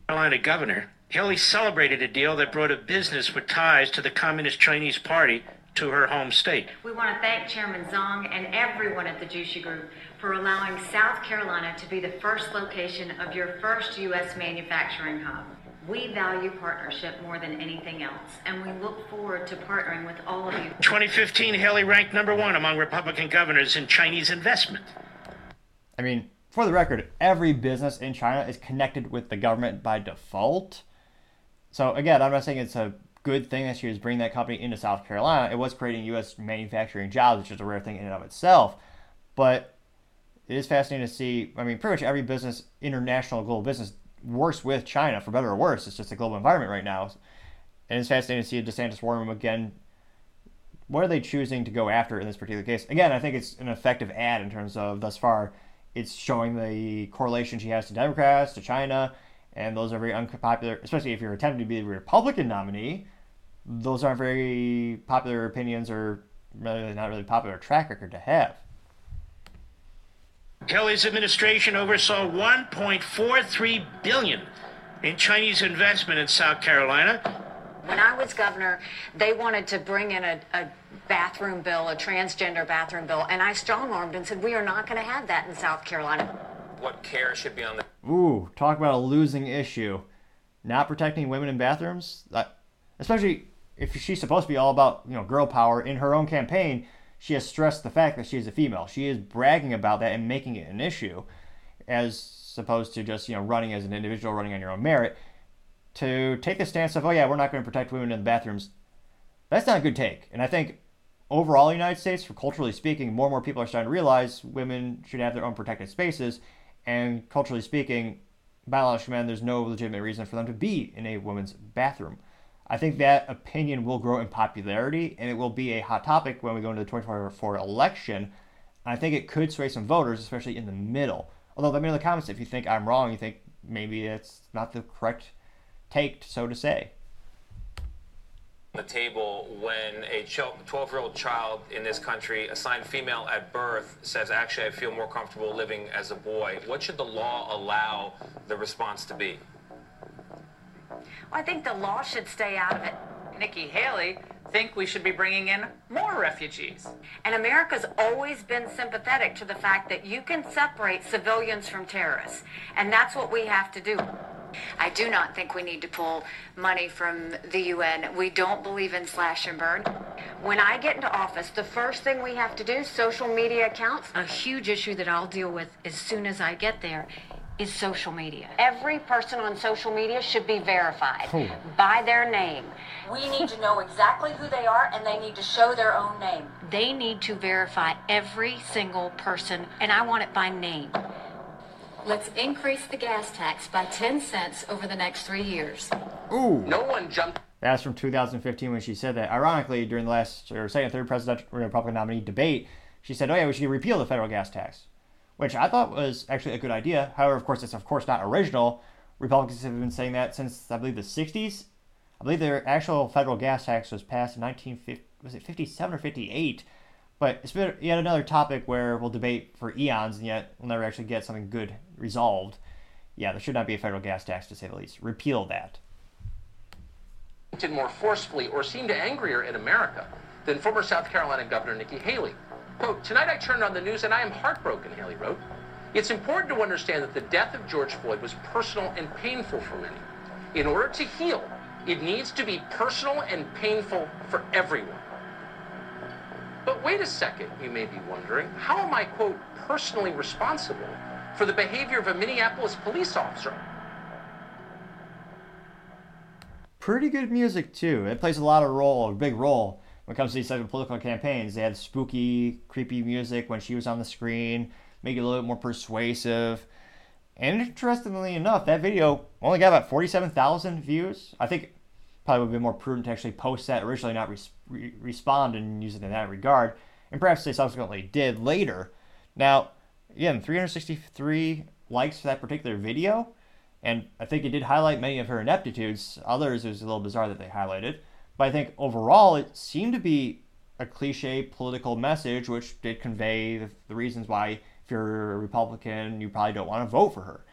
Carolina governor, Haley celebrated a deal that brought a business with ties to the Communist Chinese Party to her home state. We want to thank Chairman Zong and everyone at the Jushi Group for allowing South Carolina to be the first location of your first U S manufacturing hub. We value partnership more than anything else, and we look forward to partnering with all of you. twenty fifteen, Haley ranked number one among Republican governors in Chinese investment. I mean, for the record, every business in China is connected with the government by default. So again, I'm not saying it's a good thing that she was bringing that company into South Carolina. It was creating U S manufacturing jobs, which is a rare thing in and of itself. But it is fascinating to see, I mean, pretty much every business, international global business, works with China, for better or worse. It's just a global environment right now. And it's fascinating to see DeSantis War Room again. What are they choosing to go after in this particular case? Again, I think it's an effective ad in terms of, thus far, it's showing the correlation she has to Democrats, to China, and those are very unpopular, especially if you're attempting to be the Republican nominee. Those aren't very popular opinions, or really not really popular track record to have. Haley's administration oversaw one point four three billion dollars in Chinese investment in South Carolina. When I was governor, they wanted to bring in a, a bathroom bill, a transgender bathroom bill, and I strong-armed and said, we are not going to have that in South Carolina. What care should be on the... Ooh, talk about a losing issue. Not protecting women in bathrooms? Uh, especially if she's supposed to be all about, you know, girl power. In her own campaign, she has stressed the fact that she is a female. She is bragging about that and making it an issue. As opposed to just, you know, running as an individual, running on your own merit, to take the stance of, oh yeah, we're not going to protect women in the bathrooms, that's not a good take. And I think overall in the United States, for culturally speaking, more and more people are starting to realize women should have their own protected spaces. And culturally speaking, biological men, there's no legitimate reason for them to be in a woman's bathroom. I think that opinion will grow in popularity, and it will be a hot topic when we go into the twenty twenty-four election. I think it could sway some voters, especially in the middle. Although, let me know in the comments if you think I'm wrong, you think maybe it's not the correct take, so to say. The table when a twelve-year-old child in this country, assigned female at birth, says, actually, I feel more comfortable living as a boy. What should the law allow the response to be? Well, I think the law should stay out of it. Nikki Haley think we should be bringing in more refugees. And America's always been sympathetic to the fact that you can separate civilians from terrorists, and that's what we have to do. I do not think we need to pull money from the U N. We don't believe in slash and burn. When I get into office, the first thing we have to do, social media accounts. A huge issue that I'll deal with as soon as I get there is social media. Every person on social media should be verified hmm. by their name. We need to know exactly who they are, and they need to show their own name. They need to verify every single person, and I want it by name. Let's increase the gas tax by ten cents over the next three years. Ooh. No one jumped. That's from two thousand fifteen when she said that. Ironically, during the last or second, third presidential Republican nominee debate, she said, oh yeah, we should repeal the federal gas tax, which I thought was actually a good idea. However, of course, it's of course not original. Republicans have been saying that since, I believe, the sixties. I believe their actual federal gas tax was passed in nineteen fifty, was it fifty-seven or fifty-eight? But it's been yet another topic where we'll debate for eons, and yet we'll never actually get something good resolved. Yeah, there should not be a federal gas tax, to say the least. Repeal that. More forcefully or seemed angrier at America than former South Carolina Governor Nikki Haley. Quote, tonight I turned on the news and I am heartbroken, Haley wrote. It's important to understand that the death of George Floyd was personal and painful for many. In order to heal, it needs to be personal and painful for everyone. But wait a second, you may be wondering, how am I, quote, personally responsible for the behavior of a Minneapolis police officer? Pretty good music, too. It plays a lot of role, a big role, when it comes to these type of political campaigns. They had spooky, creepy music when she was on the screen, make it a little bit more persuasive. And interestingly enough, that video only got about forty-seven thousand views. I think probably would have been more prudent to actually post that originally, not re- respond and use it in that regard. And perhaps they subsequently did later. Now, again, three hundred sixty-three likes for that particular video. And I think it did highlight many of her ineptitudes. Others, it was a little bizarre that they highlighted. But I think overall, it seemed to be a cliche political message, which did convey the, the reasons why, if you're a Republican, you probably don't want to vote for her.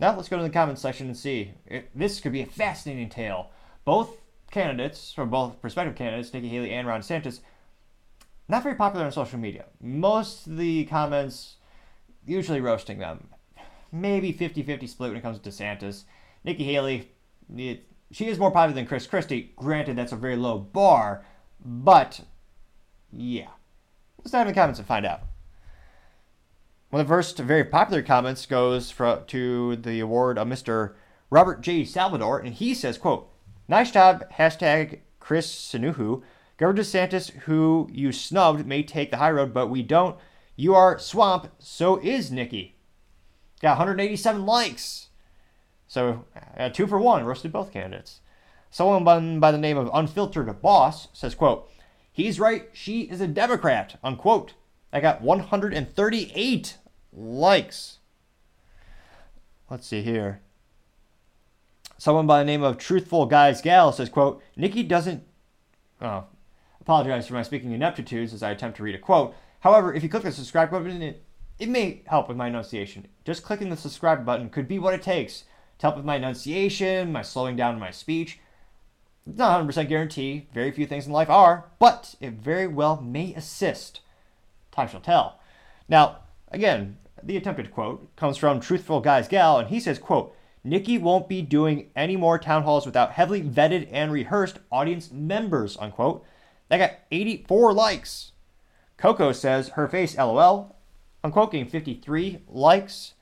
Now, let's go to the comments section and see. It, this could be a fascinating tale. Both candidates, from both prospective candidates, Nikki Haley and Ron DeSantis, not very popular on social media. Most of the comments usually roasting them. Maybe fifty-fifty split when it comes to DeSantis. Nikki Haley, it, she is more popular than Chris Christie. Granted, that's a very low bar, but yeah. Let's dive in the comments and find out. One of the first very popular comments goes for, to the award of Mister Robert J. Salvador, and he says, quote, nice job, hashtag Chris Sinuhu. Governor DeSantis, who you snubbed, may take the high road, but we don't. You are swamp, so is Nikki. Got one hundred eighty-seven likes. So, uh, two for one, roasted both candidates. Someone by the name of Unfiltered Boss says, quote, he's right, she is a Democrat, unquote. I got one hundred thirty-eight likes. Let's see here. Someone by the name of Truthful Guys Gal says, quote, Nikki doesn't, oh, apologize for my speaking ineptitudes as I attempt to read a quote. However, if you click the subscribe button, it, it may help with my enunciation. Just clicking the subscribe button could be what it takes to help with my enunciation, my slowing down in my speech. It's not one hundred percent guarantee. Very few things in life are, but it very well may assist. Time shall tell. Now, again, the attempted quote comes from Truthful Guys Gal, and he says, quote, Nikki won't be doing any more town halls without heavily vetted and rehearsed audience members, unquote. That got eighty-four likes. Coco says her face, LOL, unquote, getting fifty-three likes.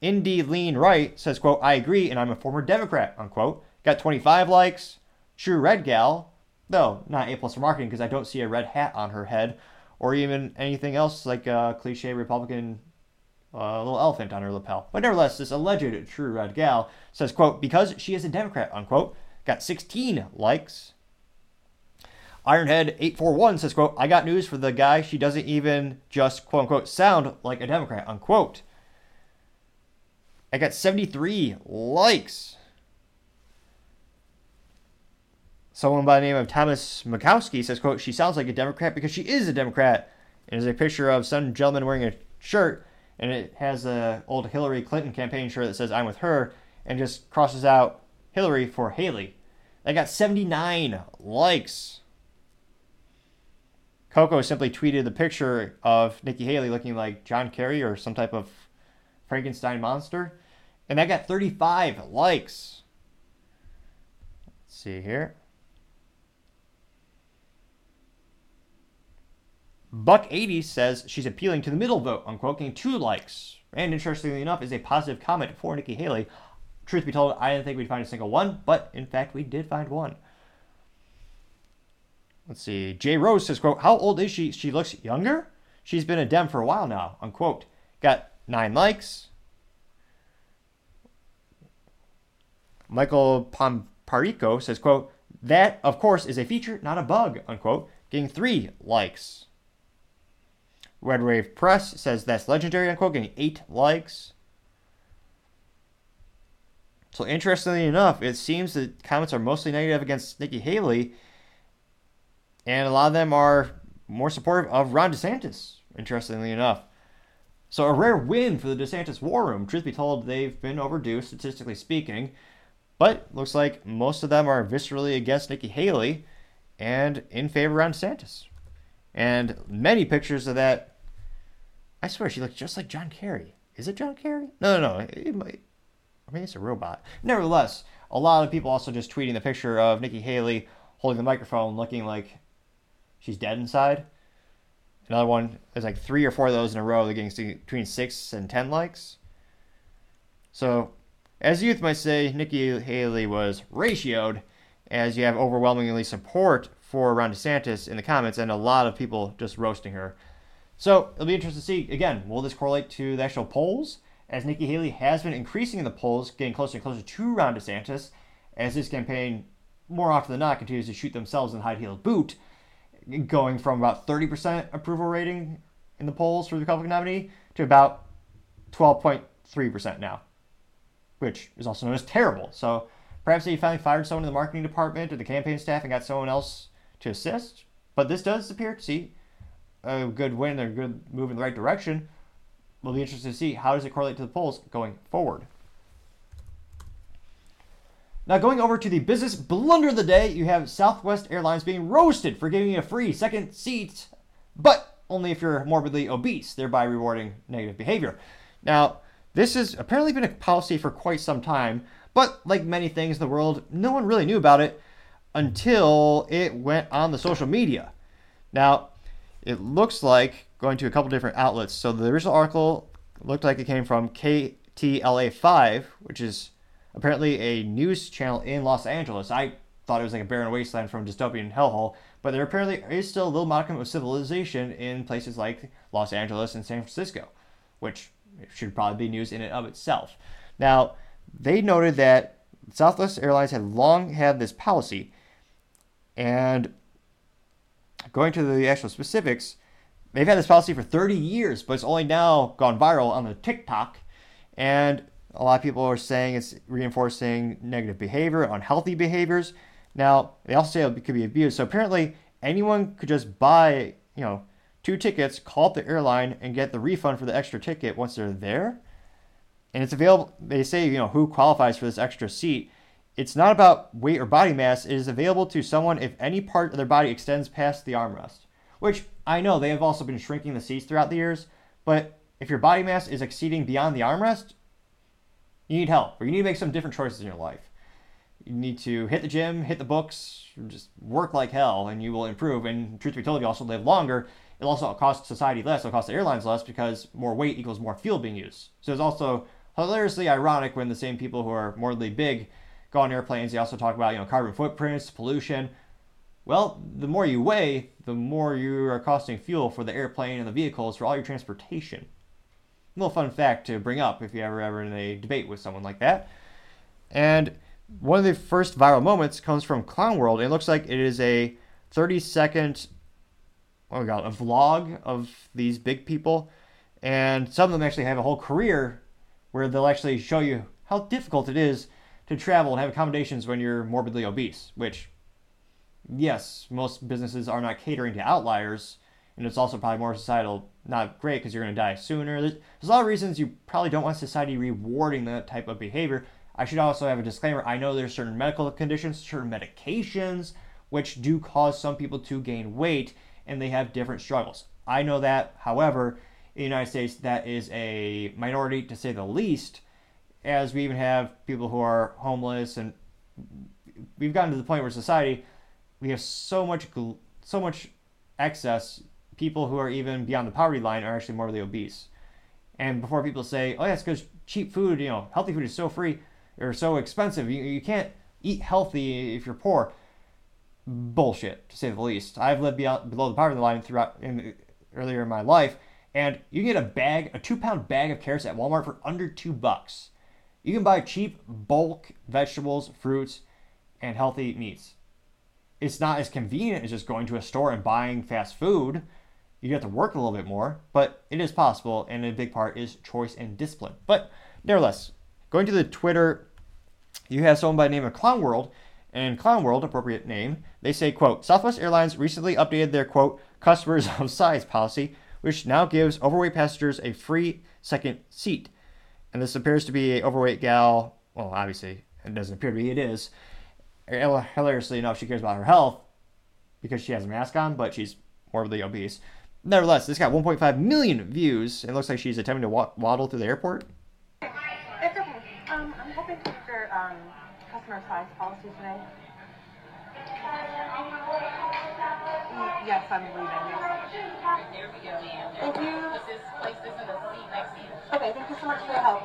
Indy Lean Right says, quote, I agree, and I'm a former Democrat, unquote. Got twenty-five likes. True Red Gal, though not A plus for marketing because I don't see a red hat on her head or even anything else like a cliche Republican uh, little elephant on her lapel. But nevertheless, this alleged True Red Gal says, quote, because she is a Democrat, unquote. Got sixteen likes. Ironhead eight forty-one says, quote, I got news for the guy. She doesn't even just, quote, unquote, sound like a Democrat, unquote. I got seventy-three likes. Someone by the name of Thomas Mikowski says, quote, she sounds like a Democrat because she is a Democrat. And there's a picture of some gentleman wearing a shirt, and it has an old Hillary Clinton campaign shirt that says, I'm with her, and just crosses out Hillary for Haley. I got seventy-nine likes. Coco simply tweeted the picture of Nikki Haley looking like John Kerry or some type of Frankenstein monster. And that got thirty-five likes. Let's see here. Buck eighty says she's appealing to the middle vote, unquote, getting two likes. And interestingly enough, is a positive comment for Nikki Haley. Truth be told, I didn't think we'd find a single one, but in fact, we did find one. Let's see. Jay Rose says, quote, how old is she? She looks younger? She's been a Dem for a while now, unquote. Got nine likes. Michael Pomparico says, quote, that, of course, is a feature, not a bug, unquote. Getting three likes. Red Wave Press says that's legendary, unquote. Getting eight likes. So interestingly enough, it seems the comments are mostly negative against Nikki Haley. And a lot of them are more supportive of Ron DeSantis, interestingly enough. So a rare win for the DeSantis war room. Truth be told, they've been overdue, statistically speaking. But looks like most of them are viscerally against Nikki Haley and in favor of Ron DeSantis. And many pictures of that. I swear, she looks just like John Kerry. Is it John Kerry? No, no, no. It might, I mean, it's a robot. Nevertheless, a lot of people also just tweeting the picture of Nikki Haley holding the microphone looking like she's dead inside. Another one, there's like three or four of those in a row. They're getting between six and ten likes. So, as youth might say, Nikki Haley was ratioed, as you have overwhelmingly support for Ron DeSantis in the comments and a lot of people just roasting her. So, it'll be interesting to see, again, will this correlate to the actual polls? As Nikki Haley has been increasing in the polls, getting closer and closer to Ron DeSantis, as this campaign, more often than not, continues to shoot themselves in the high-heeled boot, going from about thirty percent approval rating in the polls for the Republican nominee to about twelve point three percent now, which is also known as terrible. So perhaps they finally fired someone in the marketing department or the campaign staff and got someone else to assist. But this does appear to see a good win and a good move in the right direction. We'll be interested to see how does it correlate to the polls going forward. Now, going over to the business blunder of the day, you have Southwest Airlines being roasted for giving you a free second seat, but only if you're morbidly obese, thereby rewarding negative behavior. Now, this has apparently been a policy for quite some time, but like many things in the world, no one really knew about it until it went on the social media. Now, it looks like, going to a couple different outlets, so the original article looked like it came from K T L A five, which is apparently a news channel in Los Angeles. I thought it was like a barren wasteland from a dystopian hellhole, but there apparently is still a little modicum of civilization in places like Los Angeles and San Francisco, which should probably be news in and of itself. Now, they noted that Southwest Airlines had long had this policy, and going to the actual specifics, they've had this policy for thirty years, but it's only now gone viral on the TikTok, and a lot of people are saying it's reinforcing negative behavior, unhealthy behaviors. Now, they also say it could be abused. So apparently, anyone could just buy, you know, two tickets, call up the airline, and get the refund for the extra ticket once they're there. And it's available. They say, you know, who qualifies for this extra seat. It's not about weight or body mass. It is available to someone if any part of their body extends past the armrest. Which, I know, they have also been shrinking the seats throughout the years. But if your body mass is exceeding beyond the armrest, you need help, or you need to make some different choices in your life. You need to hit the gym, hit the books, just work like hell, and you will improve. And truth be told, you also live longer. It'll also cost society less. It'll cost the airlines less because more weight equals more fuel being used. So there's also hilariously ironic when the same people who are mortally big go on airplanes. They also talk about, you know, carbon footprints, pollution. Well, the more you weigh, the more you are costing fuel for the airplane and the vehicles for all your transportation. A little fun fact to bring up if you ever ever in a debate with someone like that. And one of the first viral moments comes from Clown World. It looks like it is a thirty second, oh my God, a vlog of these big people. And some of them actually have a whole career where they'll actually show you how difficult it is to travel and have accommodations when you're morbidly obese, which, yes, most businesses are not catering to outliers. And it's also probably more societal, not great because you're going to die sooner. There's a lot of reasons you probably don't want society rewarding that type of behavior. I should also have a disclaimer. I know there's certain medical conditions, certain medications, which do cause some people to gain weight and they have different struggles. I know that. However, in the United States, that is a minority to say the least, as we even have people who are homeless. And we've gotten to the point where society, we have so much, so much excess. People who are even beyond the poverty line are actually morbidly obese. And before people say, oh, yeah, it's because cheap food, you know, healthy food is so free or so expensive. You, you can't eat healthy if you're poor. Bullshit, to say the least. I've lived beyond, below the poverty line throughout in, earlier in my life. And you can get a bag, a two pound bag of carrots at Walmart for under two bucks. You can buy cheap bulk vegetables, fruits, and healthy meats. It's not as convenient as just going to a store and buying fast food. You have to work a little bit more, but it is possible, and a big part is choice and discipline. But nevertheless, going to the Twitter, you have someone by the name of Clown World, and Clown World, appropriate name, they say, quote, Southwest Airlines recently updated their, quote, customers of size policy, which now gives overweight passengers a free second seat. And this appears to be an overweight gal, well, obviously, it doesn't appear to be, it is. Hilariously enough, she cares about her health because she has a mask on, but she's morbidly obese. Nevertheless, this got one point five million views. It looks like she's attempting to wa- waddle through the airport. It's okay. Um, I'm hoping for um, customer size policy today. Yes, I'm leaving. There we go, ma'am. Thank you. This place isn't a seat next to you. Okay, thank you so much for your help.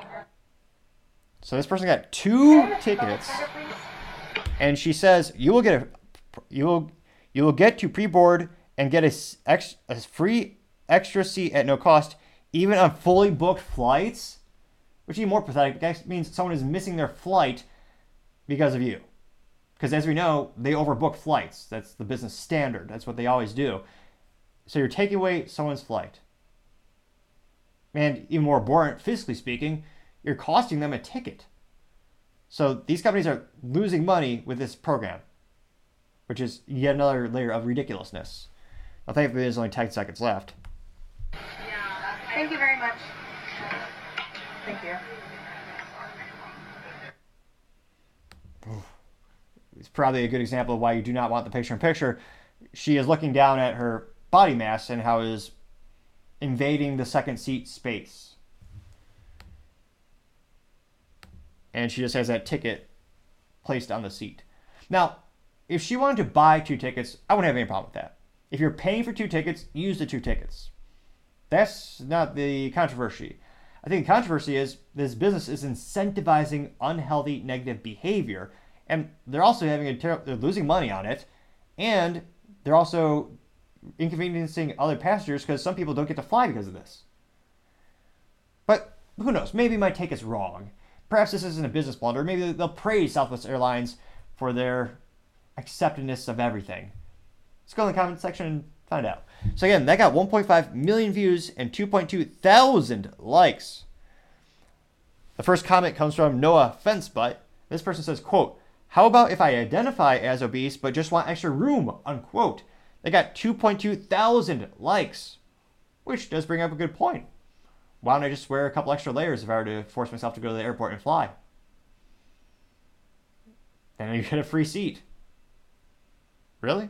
So this person got two tickets, and she says you will get a, you will, you will get to pre-board and get a, ex, a free extra seat at no cost, even on fully booked flights, which is even more pathetic. That means someone is missing their flight because of you. Because as we know, they overbook flights. That's the business standard. That's what they always do. So you're taking away someone's flight. And even more abhorrent, physically speaking, you're costing them a ticket. So these companies are losing money with this program, which is yet another layer of ridiculousness. I think there's only ten seconds left. Yeah, okay. Thank you very much. Thank you. It's probably a good example of why you do not want the picture-in-picture. She is looking down at her body mass and how it is invading the second seat space. And she just has that ticket placed on the seat. Now, if she wanted to buy two tickets, I wouldn't have any problem with that. If you're paying for two tickets, use the two tickets. That's not the controversy. I think the controversy is this business is incentivizing unhealthy, negative behavior, and they're also having a ter- they're losing money on it, and they're also inconveniencing other passengers because some people don't get to fly because of this. But who knows? Maybe my take is wrong. Perhaps this isn't a business blunder. Maybe they'll praise Southwest Airlines for their acceptedness of everything. Let's go in the comment section and find out. So again, that got one point five million views and two point two thousand likes. The first comment comes from Noah Fencebutt. This person says, quote, how about if I identify as obese but just want extra room, unquote. They got two point two thousand likes, which does bring up a good point. Why don't I just wear a couple extra layers if I were to force myself to go to the airport and fly? Then you get a free seat. Really?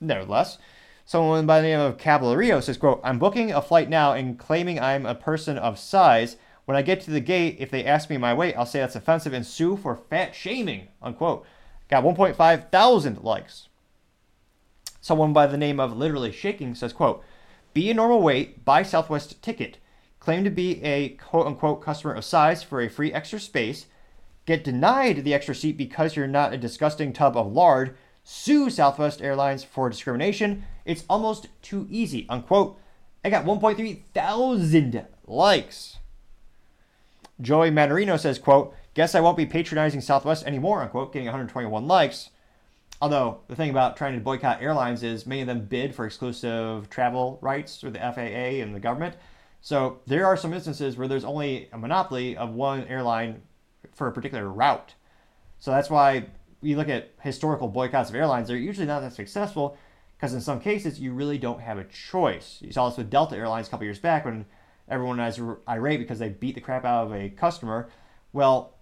Nevertheless, someone by the name of Caballero says, quote, I'm booking a flight now and claiming I'm a person of size. When I get to the gate, if they ask me my weight, I'll say that's offensive and sue for fat shaming, unquote. Got one point five thousand likes. Someone by the name of Literally Shaking says, quote, be a normal weight, buy Southwest ticket. claim to be a quote-unquote customer of size for a free extra space, get denied the extra seat because you're not a disgusting tub of lard, sue Southwest Airlines for discrimination, it's almost too easy, unquote. I got one point three thousand likes. Joey Manarino says, quote, guess I won't be patronizing Southwest anymore, unquote, getting one hundred twenty-one likes. Although, the thing about trying to boycott airlines is many of them bid for exclusive travel rights through the F A A and the government. So there are some instances where there's only a monopoly of one airline for a particular route. So that's why we look at historical boycotts of airlines. They're usually not that successful because in some cases you really don't have a choice. You saw this with Delta Airlines a couple years back when everyone was irate because they beat the crap out of a customer. Well,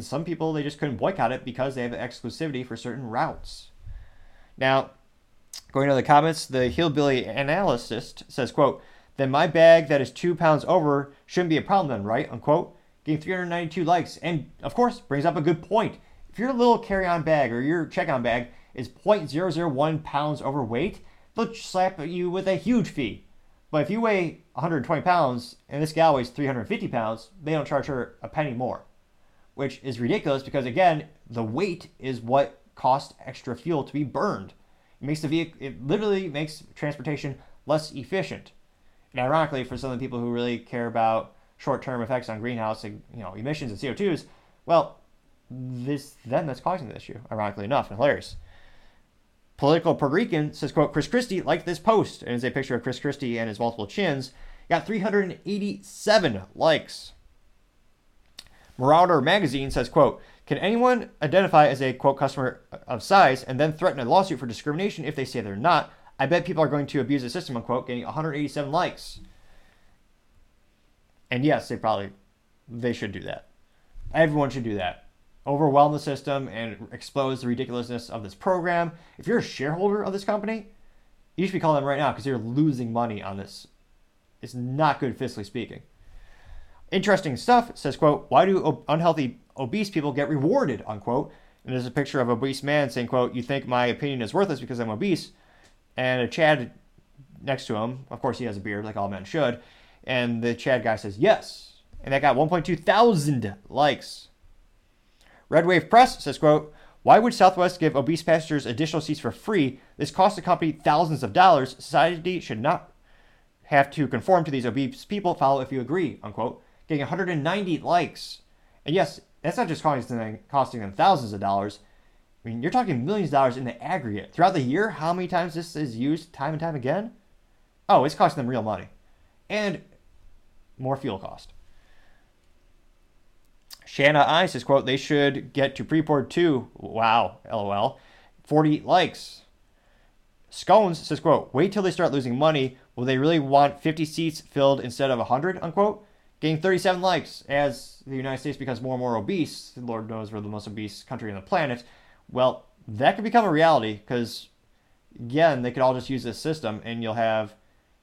some people, they just couldn't boycott it because they have exclusivity for certain routes. Now, going to the comments, the hillbilly analyst says, quote, then my bag that is two pounds over shouldn't be a problem then, right? Unquote. Getting three hundred ninety-two likes. And, of course, brings up a good point. If your little carry-on bag or your check-on bag is zero point zero zero one pounds overweight, they'll slap you with a huge fee. But if you weigh one hundred twenty pounds and this gal weighs three hundred fifty pounds, they don't charge her a penny more. Which is ridiculous because, again, the weight is what costs extra fuel to be burned. It makes the vehicle, it literally makes transportation less efficient. And ironically, for some of the people who really care about short-term effects on greenhouse, you know, emissions and C O twos, well, this then that's causing the issue. Ironically enough, and hilarious. Political Puerto Rican says, quote, Chris Christie liked this post, and it's a picture of Chris Christie and his multiple chins. Got three hundred eighty-seven likes. Marauder Magazine says, quote, can anyone identify as a, quote, customer of size and then threaten a lawsuit for discrimination if they say they're not? I bet people are going to abuse the system, unquote, getting one hundred eighty-seven likes. And yes, they probably, they should do that. Everyone should do that. Overwhelm the system and expose the ridiculousness of this program. If you're a shareholder of this company, you should be calling them right now because you're losing money on this. It's not good, fiscally speaking. Interesting stuff, says, quote, why do unhealthy obese people get rewarded, unquote? And there's a picture of an obese man saying, quote, you think my opinion is worthless because I'm obese? And a Chad next to him, of course he has a beard like all men should, and the Chad guy says, yes. And that got one point two thousand likes. Red Wave Press says, quote, why would Southwest give obese passengers additional seats for free? This costs the company thousands of dollars. Society should not have to conform to these obese people. Follow if you agree, unquote. Getting one hundred ninety likes. And yes, that's not just costing them, costing them thousands of dollars. I mean, you're talking millions of dollars in the aggregate. Throughout the year, how many times this is used time and time again? Oh, it's costing them real money. And more fuel cost. Shanna I says, quote, they should get to Preport too. Wow, LOL. forty likes. Scones says, quote, wait till they start losing money. Will they really want fifty seats filled instead of one hundred, unquote? Getting thirty-seven likes as the United States becomes more and more obese. Lord knows we're the most obese country on the planet. Well, that could become a reality because, again, they could all just use this system and you'll have,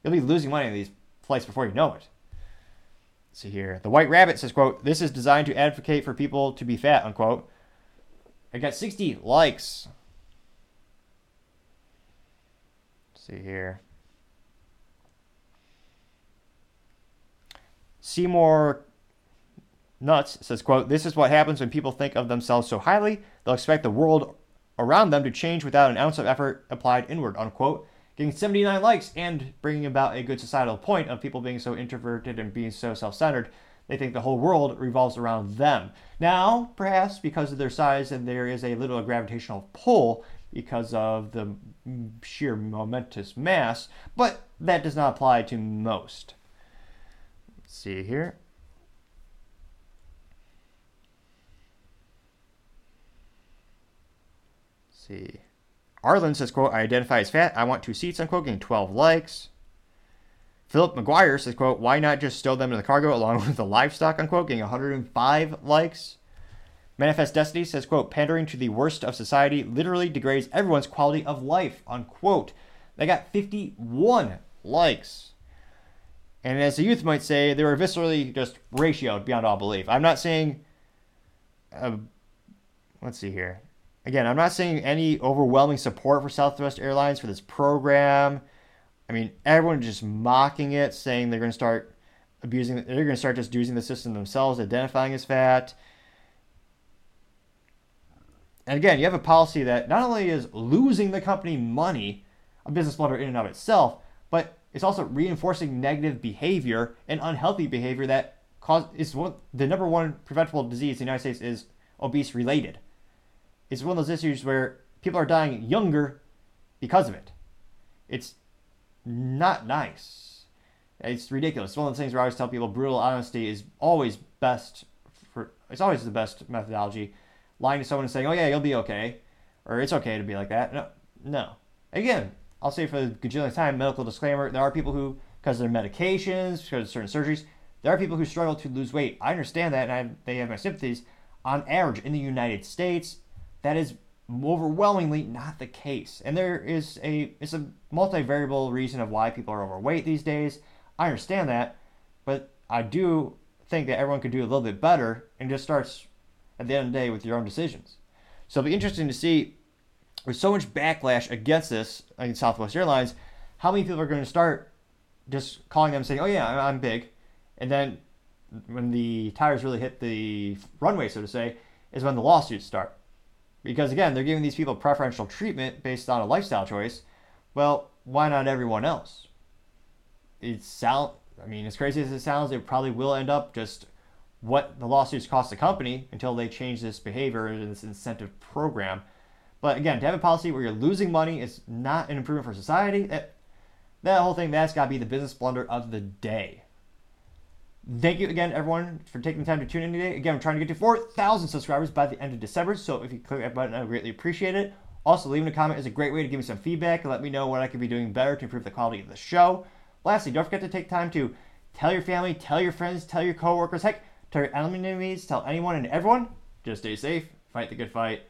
you'll be losing money on these flights before you know it. Let's see here. The White Rabbit says, quote, this is designed to advocate for people to be fat, unquote. I got sixty likes. Let's see here. Seymour Nuts says, quote, this is what happens when people think of themselves so highly. They'll expect the world around them to change without an ounce of effort applied inward, unquote. Getting seventy-nine likes and bringing about a good societal point of people being so introverted and being so self-centered, they think the whole world revolves around them. Now, perhaps because of their size, and there is a little gravitational pull because of the sheer momentous mass, but that does not apply to most. See here. See. Arlen says, quote, I identify as fat. I want two seats, unquote, getting twelve likes. Philip McGuire says, quote, why not just stow them in the cargo along with the livestock, unquote, getting one hundred five likes. Manifest Destiny says, quote, pandering to the worst of society literally degrades everyone's quality of life, unquote. They got fifty-one likes. And as the youth might say, they were viscerally just ratioed beyond all belief. I'm not saying, uh, let's see here. Again, I'm not saying any overwhelming support for Southwest Airlines for this program. I mean, everyone just mocking it, saying they're going to start abusing, they're going to start just using the system themselves, identifying as fat. And again, you have a policy that not only is losing the company money, a business blunder in and of itself, but it's also reinforcing negative behavior and unhealthy behavior that cause is one, the number one preventable disease in the United States is obese-related. It's one of those issues where people are dying younger because of it. It's not nice. It's ridiculous. It's one of those things where I always tell people brutal honesty is always best for, it's always the best methodology. Lying to someone and saying, oh yeah, you'll be okay, or it's okay to be like that. No, no. Again, I'll say for the gajillionth time, medical disclaimer, there are people who, because of their medications, because of certain surgeries, there are people who struggle to lose weight. I understand that, and I, they have my sympathies. On average, in the United States, that is overwhelmingly not the case. And there is a, it's a multivariable reason of why people are overweight these days. I understand that, but I do think that everyone could do a little bit better and just starts at the end of the day with your own decisions. So it'll be interesting to see, with so much backlash against this, like Southwest Airlines, how many people are going to start just calling them saying, oh yeah, I'm big. And then when the tires really hit the runway, so to say, is when the lawsuits start. Because again, they're giving these people preferential treatment based on a lifestyle choice. Well, why not everyone else? It's sound, I mean, as crazy as it sounds, it probably will end up just what the lawsuits cost the company until they change this behavior and this incentive program. But again, to have a policy where you're losing money is not an improvement for society. That, that whole thing, that's got to be the business blunder of the day. Thank you again, everyone, for taking the time to tune in today. Again, I'm trying to get to four thousand subscribers by the end of December, so if you click that button, I would greatly appreciate it. Also, leaving a comment is a great way to give me some feedback and let me know what I could be doing better to improve the quality of the show. Lastly, don't forget to take time to tell your family, tell your friends, tell your coworkers, heck, tell your enemies, tell anyone and everyone. Just stay safe, fight the good fight.